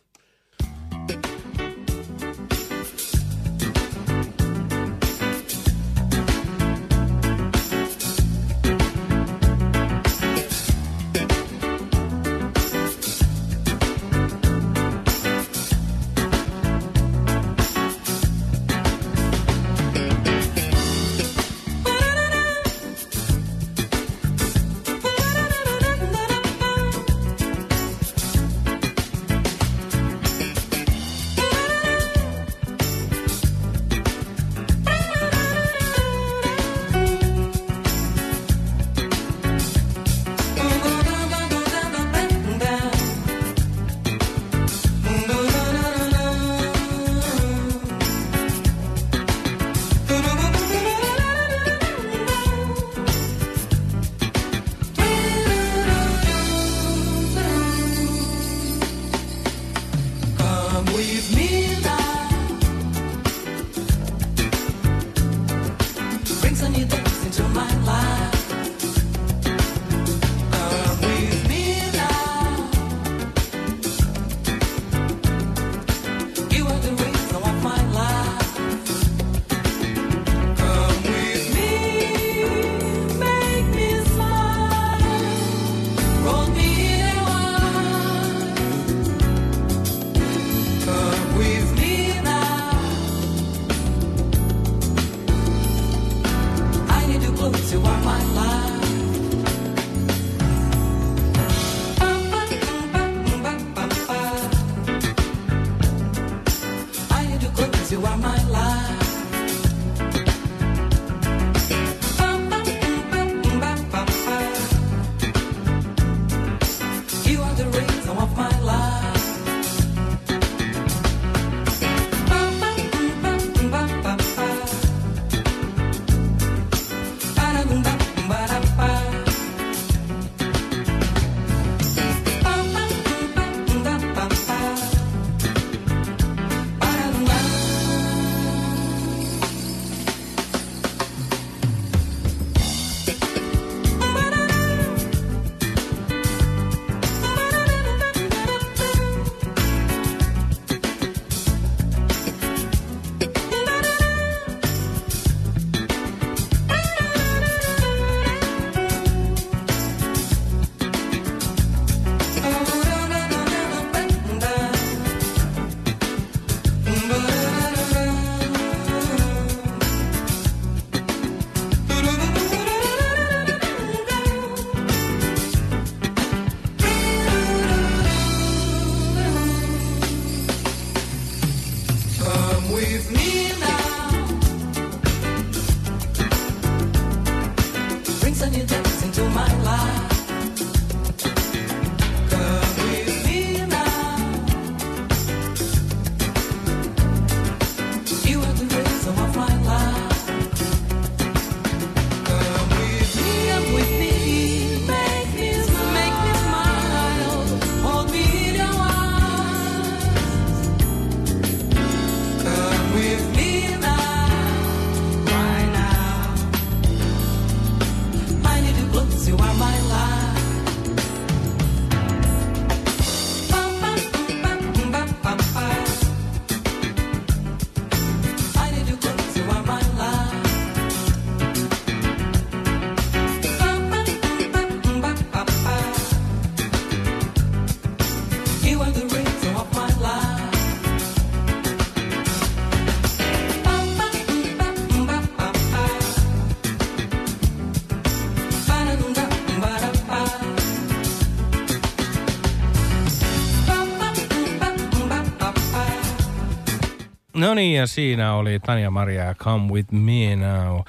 No niin, ja siinä oli Tania Maria, Come With Me Now.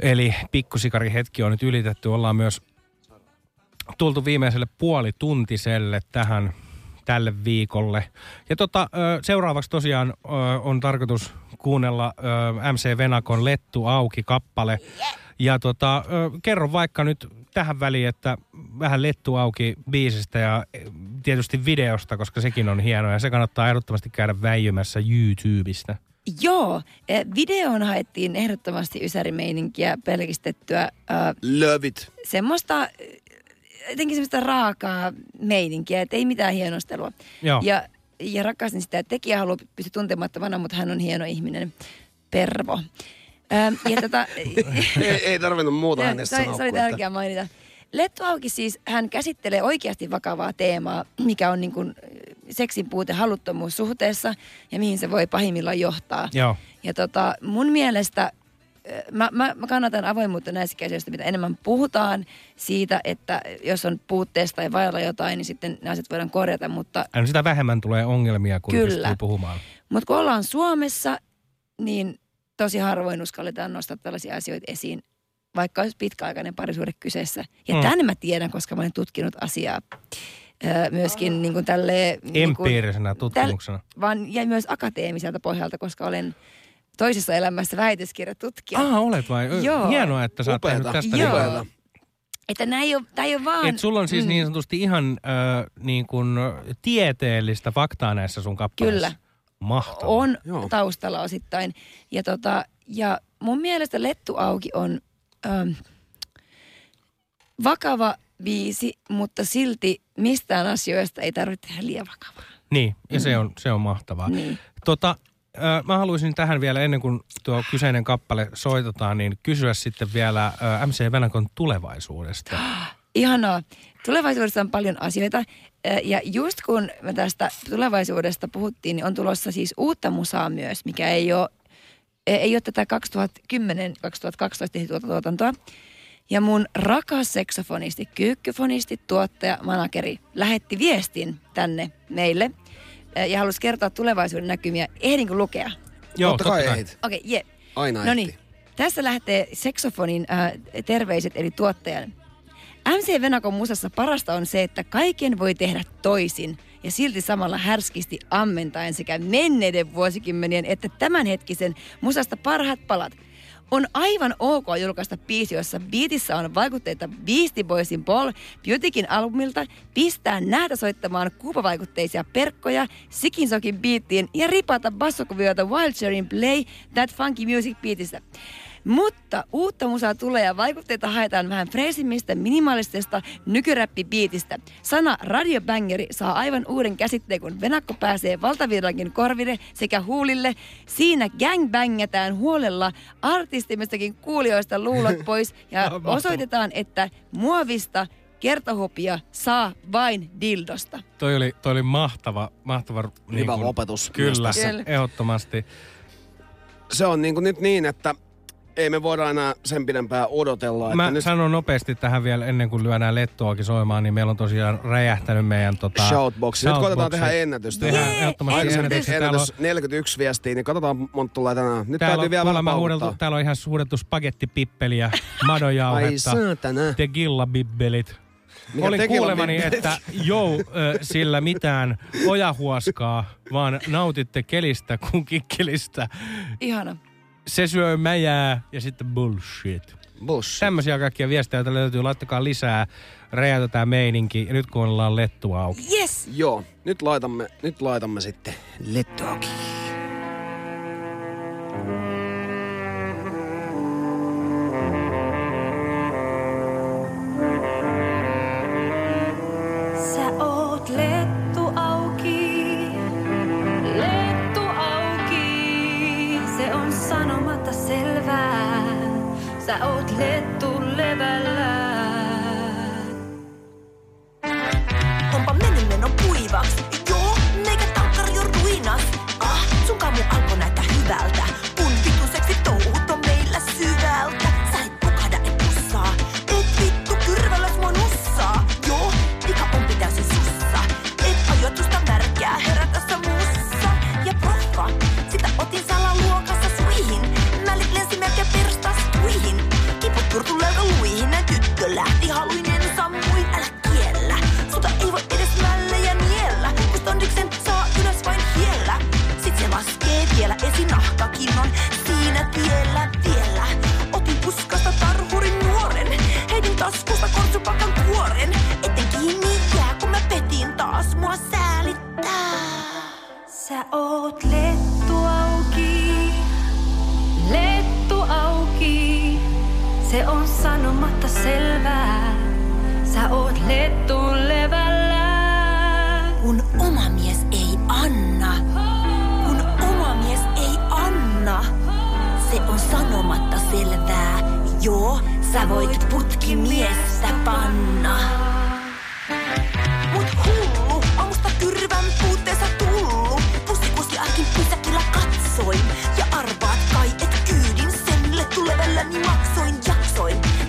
Eli pikkusikarihetki on nyt ylitetty. Ollaan myös tultu viimeiselle puolituntiselle tähän tälle viikolle. Ja seuraavaksi tosiaan on tarkoitus kuunnella MC Venakon Lettu auki -kappale. Ja kerro vaikka nyt tähän väliin, että vähän Lettu auki -biisistä ja tietysti videosta, koska sekin on hienoa ja se kannattaa ehdottomasti käydä väijymässä YouTubesta. Joo, videoon haettiin ehdottomasti ysärimeininkiä, pelkistettyä. Love it. Semmoista, jotenkin semmoista raakaa meininkiä, että ei mitään hienostelua. Joo. Ja rakastin sitä, että tekijä haluaa pystyä tuntemattomana, mutta hän on hieno ihminen. Pervo. Ei tarvinnut muuta hänestä sanoa. Se oli tärkeää mainita. Lettu auki siis, hän käsittelee oikeasti vakavaa teemaa, mikä on niin kuin seksin puute, haluttomuus suhteessa ja mihin se voi pahimmillaan johtaa. Joo. Ja mun mielestä, mä kannatan avoimuutta näissä käsiöistä, mitä enemmän puhutaan siitä, että jos on puutteesta tai vailla jotain, niin sitten nämä asiat voidaan korjata, mutta... No sitä vähemmän tulee ongelmia, kun pystyy puhumaan. Mutta kun ollaan Suomessa, niin... Tosi harvoin uskalletaan nostaa tällaisia asioita esiin, vaikka olisi pitkäaikainen parisuhde kyseessä. Ja tämän mä tiedän, koska mä olen tutkinut asiaa myöskin niin kuin tälleen... Empiirisenä niin tutkimuksena. Ja myös akateemiselta pohjalta, koska olen toisessa elämässä väitöskirjatutkija. Olet vai? Joo. Hienoa, että sä oot tehnyt tästä. Joo. Että nämä ei ole vaan... Että sulla on siis niin sanotusti ihan niin kuin tieteellistä faktaa näissä sun kappaleissa. Kyllä. Mahtavaa. On taustalla osittain. Ja, ja mun mielestä Lettu auki on vakava biisi, mutta silti mistään asioista ei tarvitse tehdä liian vakavaa. Niin, ja se on mahtavaa. Niin. Mä haluaisin tähän vielä, ennen kuin tuo kyseinen kappale soitetaan, niin kysyä sitten vielä MC Venakon tulevaisuudesta. Ihanaa. Tulevaisuudessa on paljon asioita. Ja just kun me tästä tulevaisuudesta puhuttiin, niin on tulossa siis uutta musaa myös, mikä ei ole tätä 2010-2012 tehtyä tuotantoa. Ja mun rakas seksofonisti, kyykkyfonisti, tuottaja, manageri lähetti viestin tänne meille ja halusi kertoa tulevaisuuden näkymiä. Ehdinkö lukea? Joo, totta kai. Okei, jee. Yeah. Aina ehti. Noniin. Tässä lähtee seksofonin terveiset eli tuottajan. MC Venakon musassa parasta on se, että kaiken voi tehdä toisin ja silti samalla härskisti ammentaen sekä menneiden vuosikymmenien että tämänhetkisen musasta parhaat palat. On aivan ok julkaista biisi, jossa biitissä on vaikutteita Beastie Boysin Ball, Beautykin albumilta, pistää näitä soittamaan kuupavaikutteisia perkkoja, Sikinsokin biittiin ja ripata bassokuvioita Wildshairin Play That Funky Music -biitissä. Mutta uutta musaa tulee ja vaikutteita haetaan vähän freesimmistä, minimaalistisesta nykyräppibiitistä. Sana radiobangeri saa aivan uuden käsitteen, kun Venakko pääsee valtavirrankin korville sekä huulille. Siinä gangbängetään huolella artistimistakin kuulijoista luulot pois ja osoitetaan, että muovista kertohopia saa vain dildosta. Toi oli mahtava niin kuin, opetus. Kyllä, ehdottomasti. Se on niin kuin nyt niin, että ei me voida enää sen pidempään odotella. Mä sanon nopeasti tähän vielä ennen kuin lyödään lettuakin soimaan, niin meillä on tosiaan räjähtänyt meidän shoutboxi. Nyt koitetaan tehdä ennätystä. Aikaisemmin ennätys 41 viestiä, niin katsotaan monta tulee tänään. Nyt täytyy vielä vähän paukuttaa. Täällä on ihan huudeltu spagettipippeliä, madojauhetta, tegillabibbelit. Olin kuulemani, että sillä mitään ojahuoskaa, vaan nautitte kelistä kuin kikkelistä. Ihana. Se syö mäjää ja sitten bullshit. Tämmöisiä kaikkia viestejä, joita löytyy. Laittakaa lisää. Räjäytetään meininki. Ja nyt kun ollaan lettu auki. Yes! Joo. Nyt laitamme sitten lettu auki. Sä oot lettu levällään. Onpa meninen on kuivaks. Joo, meikä tankkari on ruinas. Ah, sun kamu alko näyttää hyvältä. Kun vituseksi touhut on meillä syvältä. Sä et pokada et pussaa. Et vittu kyrvälläs mua nussaa. Joo, vika on pitäysin sussa. Et ajoitusta märkää herätä sä mussa. Ja proffa, sitä otin salaluokassa suihin. Mälit lensi melkein perstas. Kiputtur tulee luihin, näin tyttö lähti haluinen sammuin, älä kiellä. Suta ei voi edes mällejä miellä, kun tondiksen saa ylös vain hiellä. Sit se laskee vielä esinahkakinnon, siinä tiellä vielä. Otin puskasta tarhurin nuoren, heitin taskusta kortsupakan kuoren. Etenkin niin jää, kun mä petin taas, mua säälittää. Sä oot lettu auki, lettu auki. Se on sanomatta selvää, sä oot lettu levällään. Kun oma mies ei anna, kun oma mies ei anna. Se on sanomatta selvää, joo, sä voit putkimiestä panna. Mut hullu, on musta tyrvän puutteessa tullu. Pussikuski arkin pysäkillä katsoin, ja arvaat kai et kyydin sen lettu levälläni maksoin.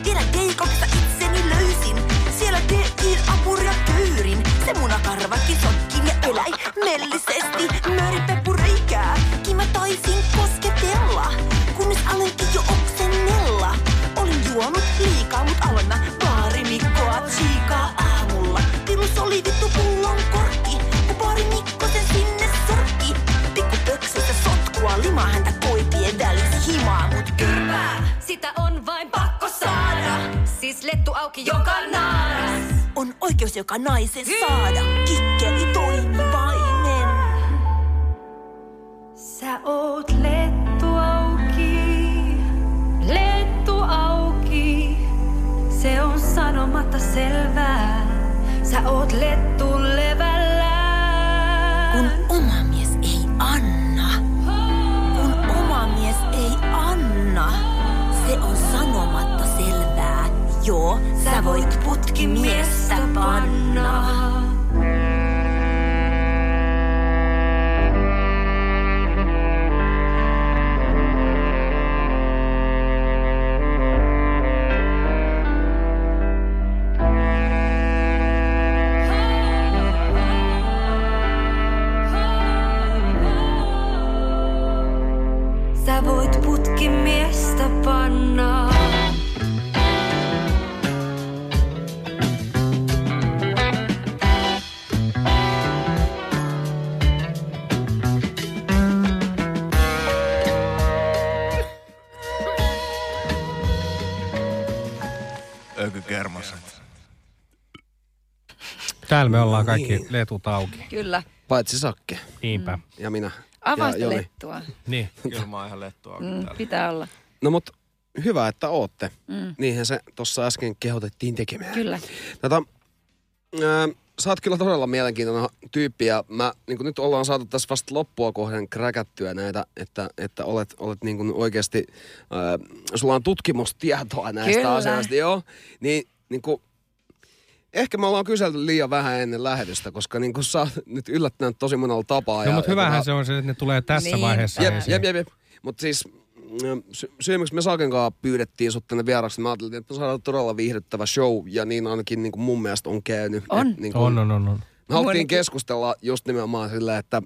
Tiedä keikossa itseni löysin, siellä tein apuria köyrin. Se munakarvakki sotkin ja eläi mellisesti möripeppureikää. Mä taisin kosketella, kunnes alenkin jo oksennella. Olin juonut liikaa, mut aloin mä pari mikkoa tsiikaa aamulla. Tilus oli vittu pullon korkki, kun pari mikko sen sinne sorkki. Pikku pöksystä sotkua, limaa häntä koipien välis himaa, mut kyrpää. Sitä on vain pakko saada, siis lettu auki joka naaras. On oikeus joka naisen saada, kikkeli toimivainen. Sä oot lettu auki, lettu auki. Se on sanomatta selvää, sä oot lettu levällään. Kun oma mies ei anna, kun oma mies ei anna. Se on sanomatta selvää, joo, sä voit putkimiestä panna. Sä voit putkimiestä panna. Ögygermaset. Täällä me ollaan kaikki letut auki. Kyllä. Paitsi Sakke. Niinpä. Ja minä. Avaa sitä lettua. Niin, kyllä mä oon ihan lettua. Pitää olla. No mut hyvä, että ootte. Niinhän se tossa äsken kehotettiin tekemään. Kyllä. Sä oot kyllä todella mielenkiintoinen tyyppi ja mä, niin nyt ollaan saatu tässä vasta loppua kohden kräkättyä näitä, että olet niin kuin oikeasti, sulla on tutkimustietoa näistä asioista, joo. Niin kuin, ehkä me ollaan kyselty liian vähän ennen lähetystä, koska niin kun sä oot nyt yllättänyt tosi monella tapaa. No, mutta hyvähän se on se, että ne tulee tässä vaiheessa. Jep, jep, jep. Mutta siis syy, miksi me Saken kanssa pyydettiin sut tänne vieraksi, mä ajattelin, että me saadaan todella viihdyttävä show, ja niin ainakin niin kuin mun mielestä on käynyt. On. Niin kuin, on. Me haluttiin keskustella just nimenomaan sillä, että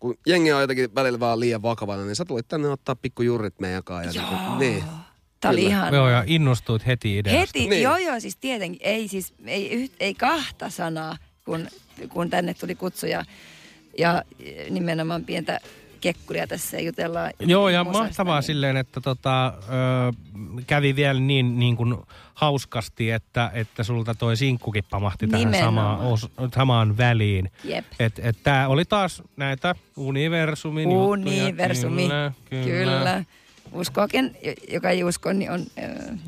kun jengi on jotenkin välillä vaan liian vakavana, niin sä tulit tänne ottaa pikkujurrit meidän kanssa. Joo. Ja niin. Tämä oli ihan... Joo, ja innostuit heti ideasta. Heti, niin. Joo, siis tietenkin. Ei siis, ei kahta sanaa, kun tänne tuli kutsuja. Ja nimenomaan pientä kekkuria tässä jutellaan. Joo, ja mahtavaa niin. Silleen, että kävi vielä niin kuin hauskasti, että sulta toi sinkkukin pamahti tähän samaan väliin. Jep. Et tää oli taas näitä universumin juttuja. Kyllä. Uskoakin, joka ei usko, niin on...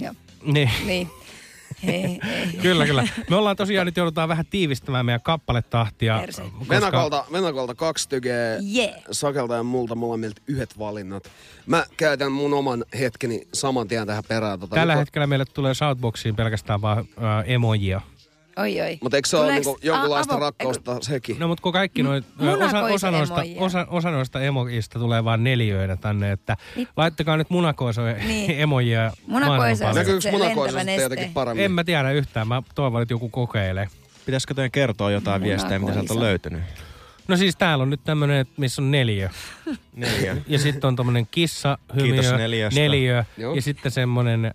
joo. Niin. Hei. Kyllä. Me ollaan tosiaan nyt joudutaan vähän tiivistämään meidän kappaletahtia. Venakolta 2 tykeä, yeah. Sakelta ja multa molemmilta 1 valinnat. Mä käytän mun oman hetkeni saman tien tähän perään. Tällä hetkellä meille tulee Shoutboxiin pelkästään vaan emojia. Oi. Mutta eikö se ole niinku jonkunlaista rakkausta sekin? No, mutta kun kaikki osa noista emojista tulee vaan neliöinä tänne, että laittakaa nyt munakoisoja emojia. Munakoisoja. Näkyykö munakoisoja jotenkin paremmin? En mä tiedä yhtään. Mä toivon, että joku kokeilee. Pitäisikö teidän kertoa jotain viestejä, mitä sieltä on löytynyt? No siis täällä on nyt tämmönen, missä on 4. Ja sitten on tommonen kissa, hymiö, 4. Ja sitten semmonen,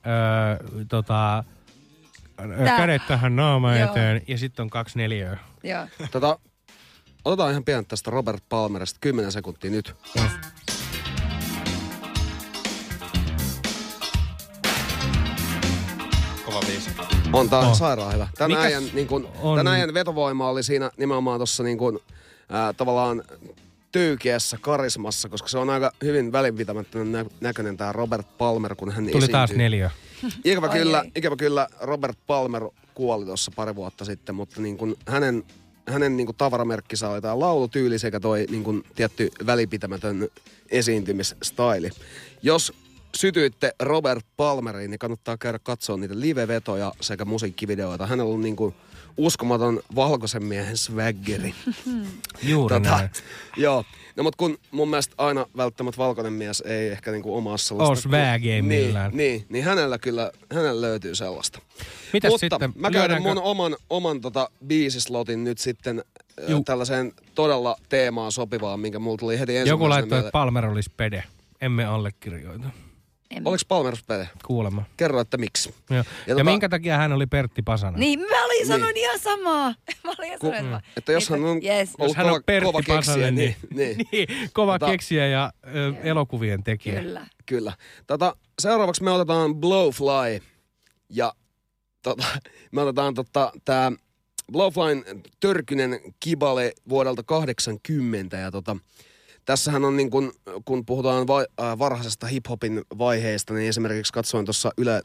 kädet tähän naama eteen ja sitten on 2 neliöä. Joo. Otetaan ihan pian tästä Robert Palmerista 10 sekuntia nyt. Kova biisi. On tää sairaan hyvä. Tän äijän niin vetovoima oli siinä nimenomaan tossa niin kun, tavallaan tyykiässä karismassa, koska se on aika hyvin välinpitämättömän näköinen tää Robert Palmer, kun hän esiintyy. Tuli taas 4. Ikävä kyllä Robert Palmer kuoli tuossa pari vuotta sitten, mutta niin kun hänen niin kun tavaramerkkinsä oli tämä laulutyyli sekä toi niin kun tietty välipitämätön esiintymisstaili. Jos sytyitte Robert Palmeriin, niin kannattaa käydä katsoa niitä live-vetoja sekä musiikkivideoita. Hänellä on niin kun uskomaton valkoisen miehen swaggeri. Juuri näin. Joo. No, mutta kun mun mielestä aina välttämättä valkoinen mies ei ehkä niinku omaa sellaista... Ois vägeä millään. Niin hänellä kyllä, hänellä löytyy sellaista. Mitäs mutta sitten? Mä käydän mun oman biisislotin nyt sitten tällaiseen todella teemaan sopivaan, minkä mulla tuli heti ensimmäisenä. Joku laittoi, että Palmer olisi pede. Emme allekirjoita. Oliko Palmer pede? Kuulemma. Kerro, että miksi. Joo. Ja minkä takia hän oli Pertti Pasanen? Niin, mä olin sanonut ihan samaa. Mä olin sanonut. Että jos hän on kova keksijä, niin. Kova keksijä ja elokuvien tekijä. Kyllä. Seuraavaksi me otetaan Blowfly. Ja me otetaan tää Blowflyn Törkynen kibale vuodelta 80. Ja tässähän on niin kuin, kun puhutaan varhaisesta hiphopin vaiheesta, niin esimerkiksi katsoin tuossa Yle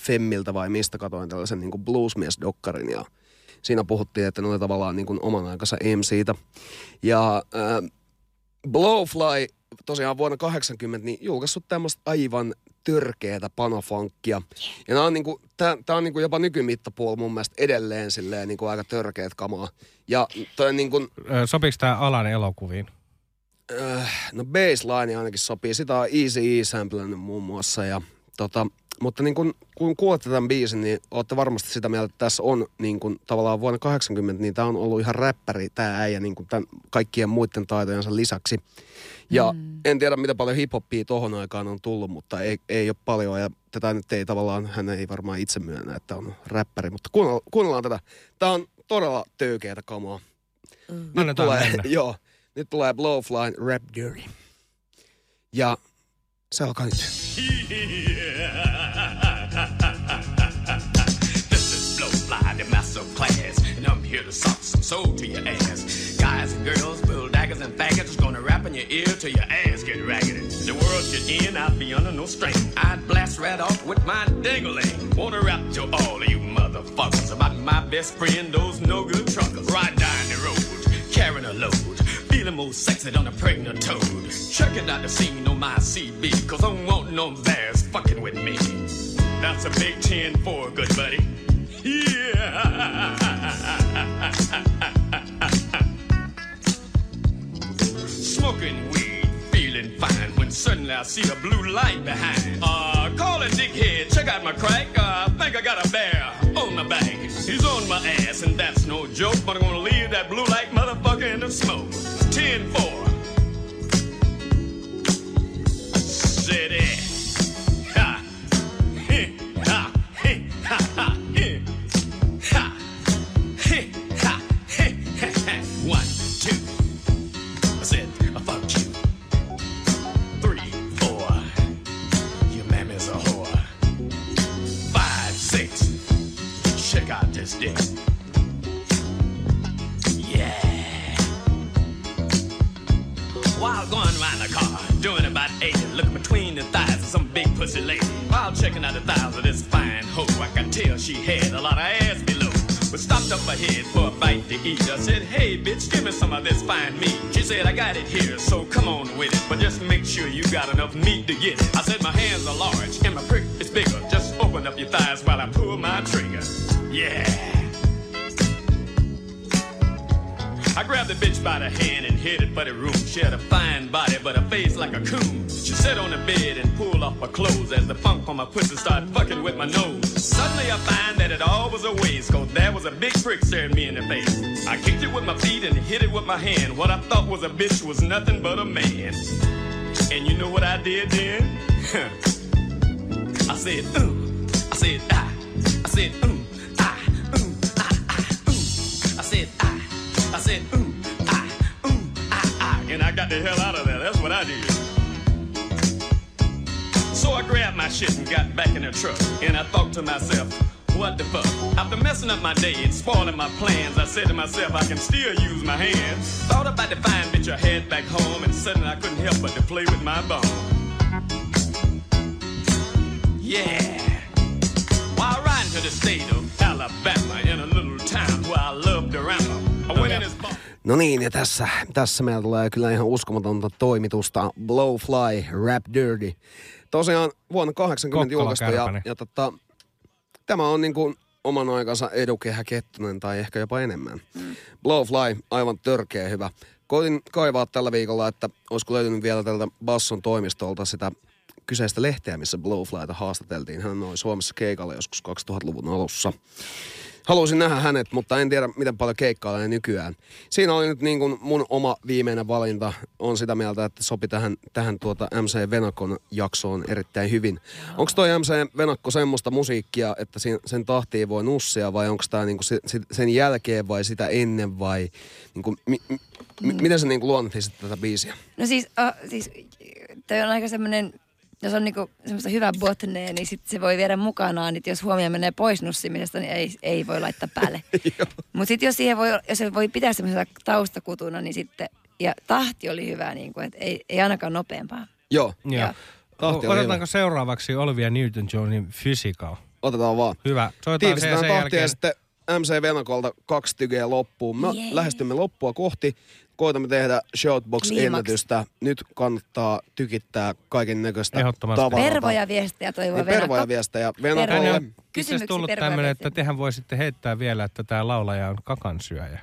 Femmiltä vai mistä katsoin tällaisen niin kuin bluesmies-dokkarin ja siinä puhuttiin, että ne oli tavallaan niin kuin oman aikansa MC:tä. Ja Blowfly tosiaan vuonna 80 niin julkaissut tämmöistä aivan törkeätä panofankkia. Ja nämä on niin kuin, tää on niin kuin jopa nykymittapuolella mun mielestä edelleen silleen niin kuin aika törkeät kamaa. Ja toi niin kuin... Sopiiko tää alan elokuviin? No baseline ainakin sopii. Sitä on Easy E samplannut muun muassa. Ja, mutta niin kun kuulette tämän biisin, niin olette varmasti sitä mieltä, että tässä on niin kun, tavallaan vuonna 80, niin tämä on ollut ihan räppäri tämä äijä niin kun tämän kaikkien muiden taitojensa lisäksi. Ja en tiedä, mitä paljon hip-hopia tohon aikaan on tullut, mutta ei ole paljon. Ja tätä nyt ei tavallaan, hän ei varmaan itse myönnä, että on räppäri. Mutta kuunnellaan tätä. Tämä on todella töykeätä kamaa. Annetaan mennä. Joo. Nyt tulee Blowfly Rap Dirty. Ja se alkaa nyt. This is Blowfly, the master class. And I'm here to suck some soul to your ass. Guys and girls, bull daggers and faggots is gonna rap in your ear till your ass get raggedy. The world should end, I'd be under no strain. I'd blast right off with my dangling. Wanna rap to all of you motherfuckers about my best friend, those no-good truckers. Ride down the road, carrying a load. Feeling more sexy than a pregnant toad. Checking out the scene on my CB, cause I don't want no bears fucking with me. That's a big 10-4, good buddy. Yeah. Smoking weed, feeling fine when suddenly and I see the blue light behind. Call a dickhead, check out my crack. Think I got a bear on my back. He's on my ass, and that's no joke. But I'm gonna leave that blue light motherfucker in the smoke. 10-4. Said it. Ha. Heh. Ha. Heh. Ha. Ha. Heh. Ha. Heh. Ha. Heh. Ha. Ha. 1, 2. I said, I fucked you. 3, 4. Your mammy's a whore. 5, 6. Check out this dick. Yeah. While going around the car, doing about 80, looking between the thighs of some big pussy lady. While checking out the thighs of this fine hoe, I could tell she had a lot of ass below. But stopped up her head for a bite to eat. I said, hey, bitch, give me some of this fine meat. She said, I got it here, so come on with it. But just make sure you got enough meat to get it. I said, my hands are large and my prick is bigger. Just open up your thighs while I pull my trigger. Yeah. I grabbed the bitch by the hand and headed for the room. She had a fine body, but a face like a coon. She sat on the bed and pulled off her clothes as the funk on my pussy started fucking with my nose. Suddenly I find that it all was a waste, 'cause there was a big prick staring me in the face. I kicked it with my feet and hit it with my hand. What I thought was a bitch was nothing but a man. And you know what I did then? I said, I said, ah. I said, ah. Ah, ah, I said, ah. I said, ooh, ah, ah, and I got the hell out of there. That's what I did. So I grabbed my shit and got back in the truck, and I thought to myself, what the fuck? After messing up my day and spoiling my plans, I said to myself, I can still use my hands. Thought about the fine bitch I had back home, and suddenly I couldn't help but to play with my bone. Yeah. While riding to the state of Alabama in a little town where I loved to ramble. No niin, ja tässä meillä tulee kyllä ihan uskomatonta toimitusta. Blowfly, Rap Dirty. Tosiaan vuonna 80 julkaistu ja tämä on niin kuin oman aikansa Edu Kehäkettunen tai ehkä jopa enemmän. Blowfly, aivan törkeä hyvä. Koitin kaivaa tällä viikolla, että olisiko löytynyt vielä tältä Basson toimistolta sitä kyseistä lehteä, missä Blowflyta haastateltiin. Hän oli Suomessa keikalla joskus 2000-luvun alussa. Haluaisin nähdä hänet, mutta en tiedä, miten paljon keikkailee nykyään. Siinä oli nyt niin kuin mun oma viimeinen valinta. On sitä mieltä, että sopi tähän MC Venakon jaksoon erittäin hyvin. Onko toi MC Venakko semmoista musiikkia, että sen tahtiin voi nussia, vai onko tämä niin kuin sen jälkeen vai sitä ennen, vai niin kuin, miten sä niin kuin luonnehtisit tätä biisiä? No siis toi on aika semmoinen... Jos on niinku semmoista hyvää botnea, niin sit se voi viedä mukanaan, että jos huomio menee pois nussimisesta, niin ei voi laittaa päälle. Mutta sitten jos se voi pitää semmoisena taustakutuna, niin sitten, ja tahti oli hyvä, niinku, että ei ainakaan nopeampaa. Joo. Otetaanko seuraavaksi Olivia Newton-Johnin Physical? Otetaan vaan. Hyvä. Soitetaan sen tahtia jälkeen. Ja sitten MC Venakolta 2 tykeä loppuun. Me lähestymme loppua kohti. Koitamme tehdä shoutbox-ennätystä. Nyt kannattaa tykittää kaiken näköistä tavaraa. Pervoja viestejä toivoo Venakko. Pervoja viestejä Venakolle. Itse asiassa tullut tämmöinen, että tehän voisitte heittää vielä, että tämä laulaja on kakansyöjä.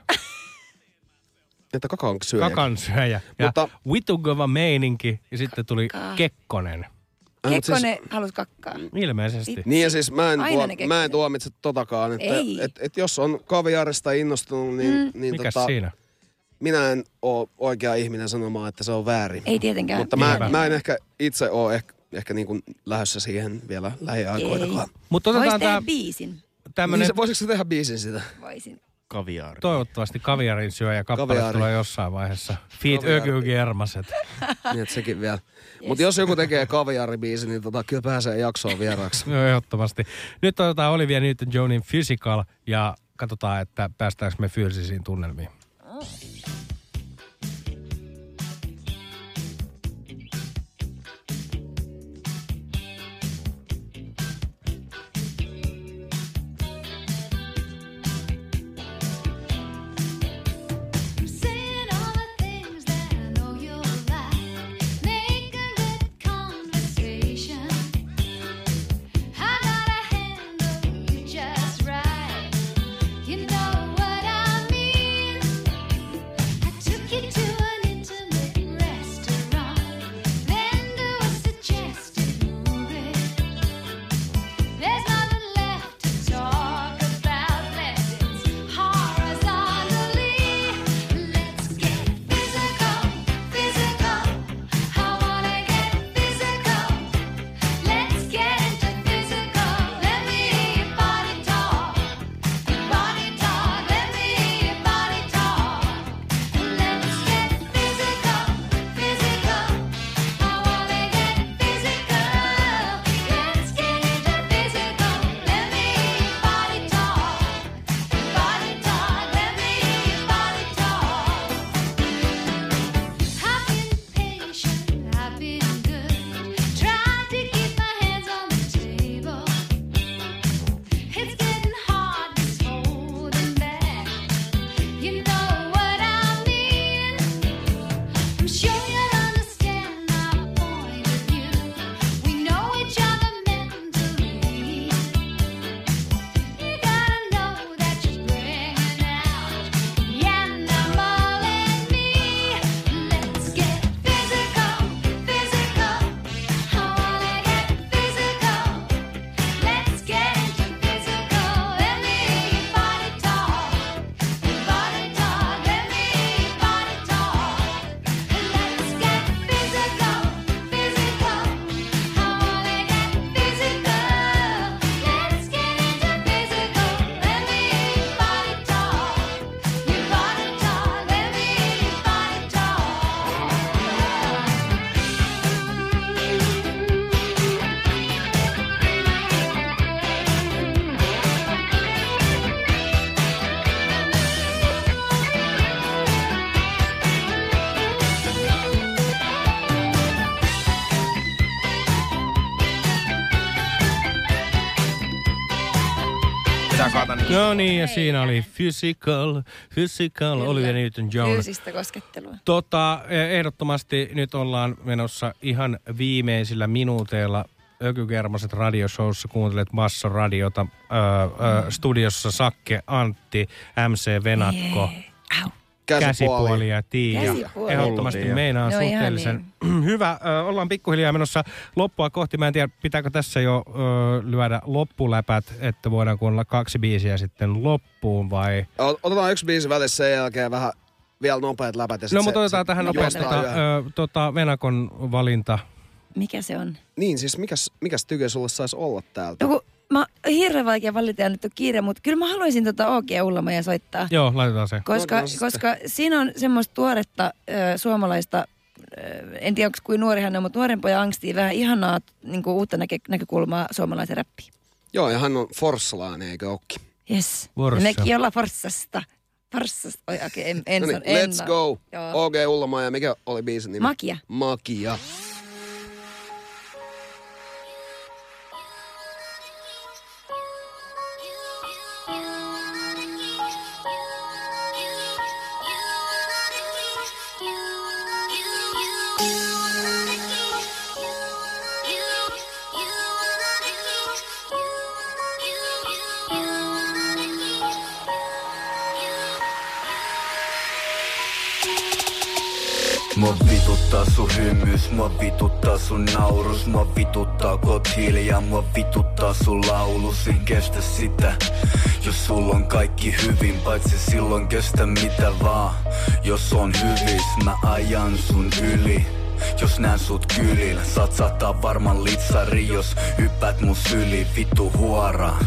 Että kakansyöjä. Kakansyöjä. Ja mutta... vitugova meininki ja sitten tuli Kekkonen. Kekkonen siis, halusi kakkaa. Ilmeisesti. Itse. Niin ja siis mä en tuomitse totakaan. Että jos on kaviarista innostunut, niin mikäs siinä? Minä en ole oikea ihminen sanomaan, että se on väärin. Ei tietenkään. Mutta mä en ehkä itse ole ehkä niin kuin lähdössä siihen vielä lähiaikoinakaan. Voisi tehdä biisin. Tämmönen... Niin, voisitko tehdä biisin sitä? Voisin. Kaviaari. Toivottavasti kaviaarin syöjä kappale tulee jossain vaiheessa. Feat Ögygermaset. Niin, että sekin vielä. Yes. Mutta jos joku tekee kaviaaribiisin, niin kyllä pääsee jaksoon vieraksi. No, ehdottomasti. Nyt otetaan Olivia Newton-Johnin Physical ja katsotaan, että päästäänkö me fyysisiin tunnelmiin. takata. Niin. No niin, ja siinä oli physical, kyllä. Olivia Newton-John. Fyysistä koskettelua. Ehdottomasti nyt ollaan menossa ihan viimeisillä minuuteilla. Ökygermaset radioshowssa, kuuntelet Basso-radiota, studiossa Sakke, Antti, MC Venakko, Käsipuoli ja Tiia. Ehdottomasti meinaan suhteellisen niin. Hyvä. Ollaan pikkuhiljaa menossa loppua kohti. Mä en tiedä, pitääkö tässä jo lyödä loppuläpät, että voidaanko olla 2 biisiä sitten loppuun vai? Otetaan 1 biisi välissä, sen jälkeen vähän vielä nopeat läpät. No mutta otetaan tähän nopeasti Venakon valinta. Mikä se on? Niin, siis mikäs tyke sulle saisi olla täältä? Joku, hirveän vaikea valita ja nyt on kiire, mutta kyllä mä haluaisin OG Ulla-maija soittaa. Joo, laitetaan se. Koska siinä on semmoista tuoretta suomalaista, en tiedä onko kuin nuori hän on, mutta nuoren pojan angstia, vähän ihanaa niin kuin uutta näkökulmaa suomalaisen räppiin. Joo, ja hän on forssalainen, eikö ookin? Yes. Forssa. Mekin ollaan Forssasta. Let's go. Joo. OG Ulla-maija, mikä oli biisin nimi? Makia. Mua vituttaa sun hymyys, mua vituttaa sun naurus, mua vituttaa kot hiljaa, mua vituttaa sun laulus. En kestä sitä, jos sulla on kaikki hyvin, paitsi silloin kestä mitä vaan. Jos on hyvis, mä ajan sun yli, jos nään sut kylillä. Saat saattaa varman litsari, jos yppäät mun syliin, vittu huoraa.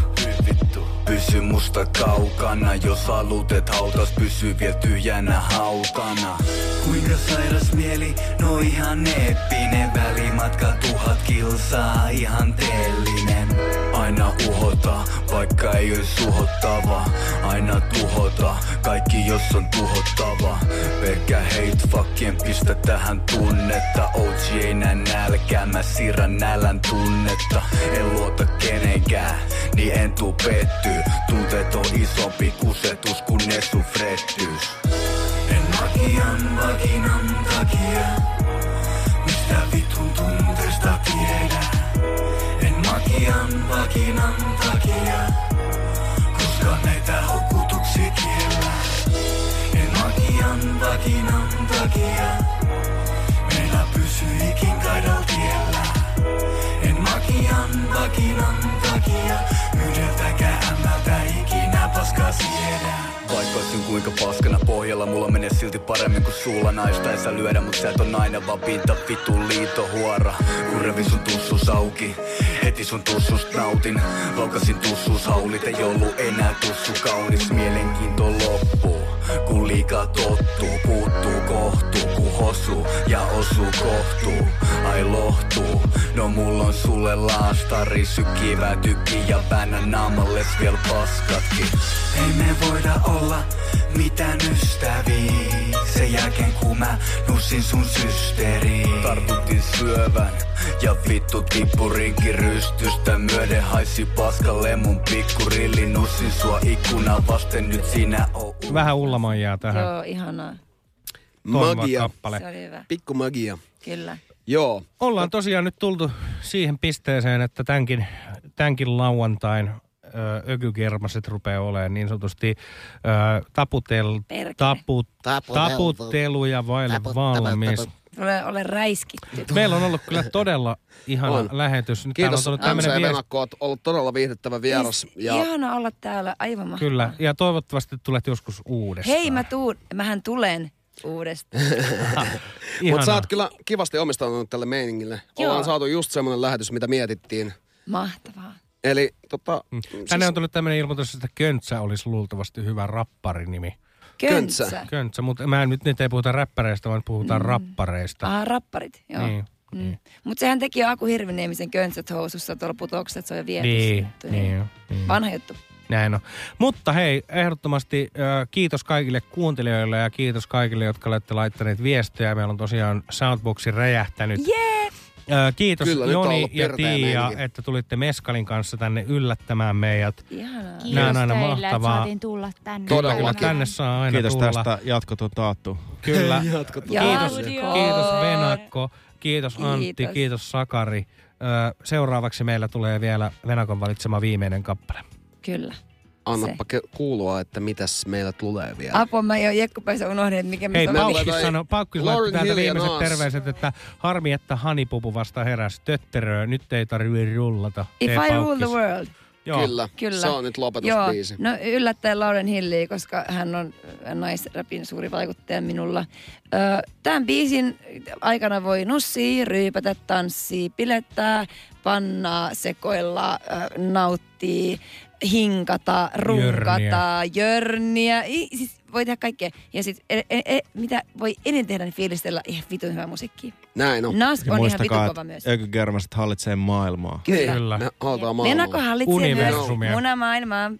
Pysy musta kaukana, jos alutet hautas, pysy vielä tyhjänä haukana. Kuinka sairas mieli, no ihan eeppinen, välimatka 1000 kilsaa, ihan teellinen. Aina uhota, vaikka ei ois uhottava, aina tuhota, kaikki jos on tuhottava. Pelkkä hate fuckien pistä tähän tunnetta, OG ei nää nälkää, mä siirrän nälän tunnetta. En luota kenenkään, niin en tuu pettyy, tunteet on isompi kusetus kun ne sun frettyys. En makian vaginan takia, mistä vitun tunteesta tiedä. Makian vakinan takia, koska näitä houkutuksia kiellä. En makian vakinan takia, meillä pysyy ikin kaidal tiellä. En makian vakinan takia, yhdeltäkään ämmältä ikinä paskaa siedä. Vaikka olisin kuinka paskana pohjalla, mulla menee silti paremmin kuin sulla. Naista ei sä lyödä, mut sä et on nainen, vaan pinta vitun liitohuora. Kun revi sun tussus auki, heti sun tussust nautin. Laukasin tussushaulit, ei ollu enää tussu kaunis. Mielenkiinto loppuu, kun liikaa tottuu. Puuttuu kohtuu, kun hosuu ja osuu kohtuu. Ai lohtuu, no mulla on sulle laastari. Sykkivää tykki ja väännä naamalles vielä paskatkin. Ei me voida olla mitään ystäviä, sen jälkeen kun mä nussin sun systeriin. Tartutin syövän ja vittu tippurinkin rystystä myöden, haisi paskalle mun pikkurillin. Nussin sua ikkuna vasten, nyt sinä oo. Vähän Ulla-maijaa tähän. Joo, ihanaa. Magia. Se oli hyvä. Pikku magia. Kyllä. Joo. Ollaan tosiaan nyt tultu siihen pisteeseen, että tämänkin lauantain Ögygermaset rupeaa olemaan niin sanotusti taputteluja vaille valmis. Ole räiskitty. Meillä on ollut kyllä todella ihana lähetys. Nyt kiitos MC Venakko, olet ollut todella viihdyttävä vieras. Ihana olla täällä, aivan mahtavaa. Kyllä, ja toivottavasti tulet joskus uudestaan. Hei, mähän tulen uudestaan. Mutta sä oot kyllä kivasti omistautunut tälle meiningille. Joo. Ollaan saatu just semmoinen lähetys, mitä mietittiin. Mahtavaa. Eli tänne on tullut tämmöinen ilmoitus, että Köntsä olisi luultavasti hyvä rapparinimi. Köntsä, mutta nyt ei puhuta räppäreistä, vaan puhutaan rappareista. Rapparit, joo. Niin. Mutta sehän teki jo Aku Hirviniemisen Köntsät housussa, tuolla Putokset, se on jo vietyssä. Niin. Vanha juttu. Näin on. Mutta hei, ehdottomasti kiitos kaikille kuuntelijoille ja kiitos kaikille, jotka olette laittaneet viestejä. Meillä on tosiaan Soundboxi räjähtänyt. Jee! Kiitos kyllä, Joni ja Tiia, että tulitte Mezcalin kanssa tänne yllättämään meidät. Ihanaa. Kiitos aina teille, mahtavaa. Että saatiin tulla tänne. Todellakin. Tänne saa aina kiitos tulla. Kiitos tästä jatkotun taattu. Kyllä. Kiitos Venakko. Kiitos Antti. Kiitos Sakari. Seuraavaksi meillä tulee vielä Venakon valitsema viimeinen kappale. Kyllä. Annappa kuulua, että mitäs meillä tulee vielä. Apua, mä jo jekkupäissä unohdin, että mikä meistä on. Hei, Paukkis laittoi täältä viimeiset terveiset, että harmi, että Hanipupu vasta heräsi. Tötteröö, nyt ei tarvii rullata. If I rule the world. Joo. Kyllä, se on nyt lopetusbiisi. Joo. No yllättäen Lauryn Hillia, koska hän on naisrapin suuri vaikuttaja minulla. Tämän biisin aikana voi nussia, ryypätä, tanssia, pilettää, pannaa, sekoilla, nauttia, hinkata, runkata, jörniä. Siis voi tehdä kaikkea. Ja sit, mitä voi ennen tehdä, niin fiilistellä ihan vitun hyvää musiikkia. Näin on. Nas on ihan vitun kova myös. Ögygermaset hallitsee maailmaa. Kyllä. Ne halutaan maailmaa. Venakko hallitsee universumia. Myös munamaailmaa.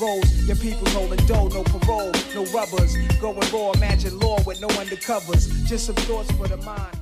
rolls. Your people holding dough, no parole, no rubbers. Going raw, imagine law with no undercovers. Just some thoughts for the mind.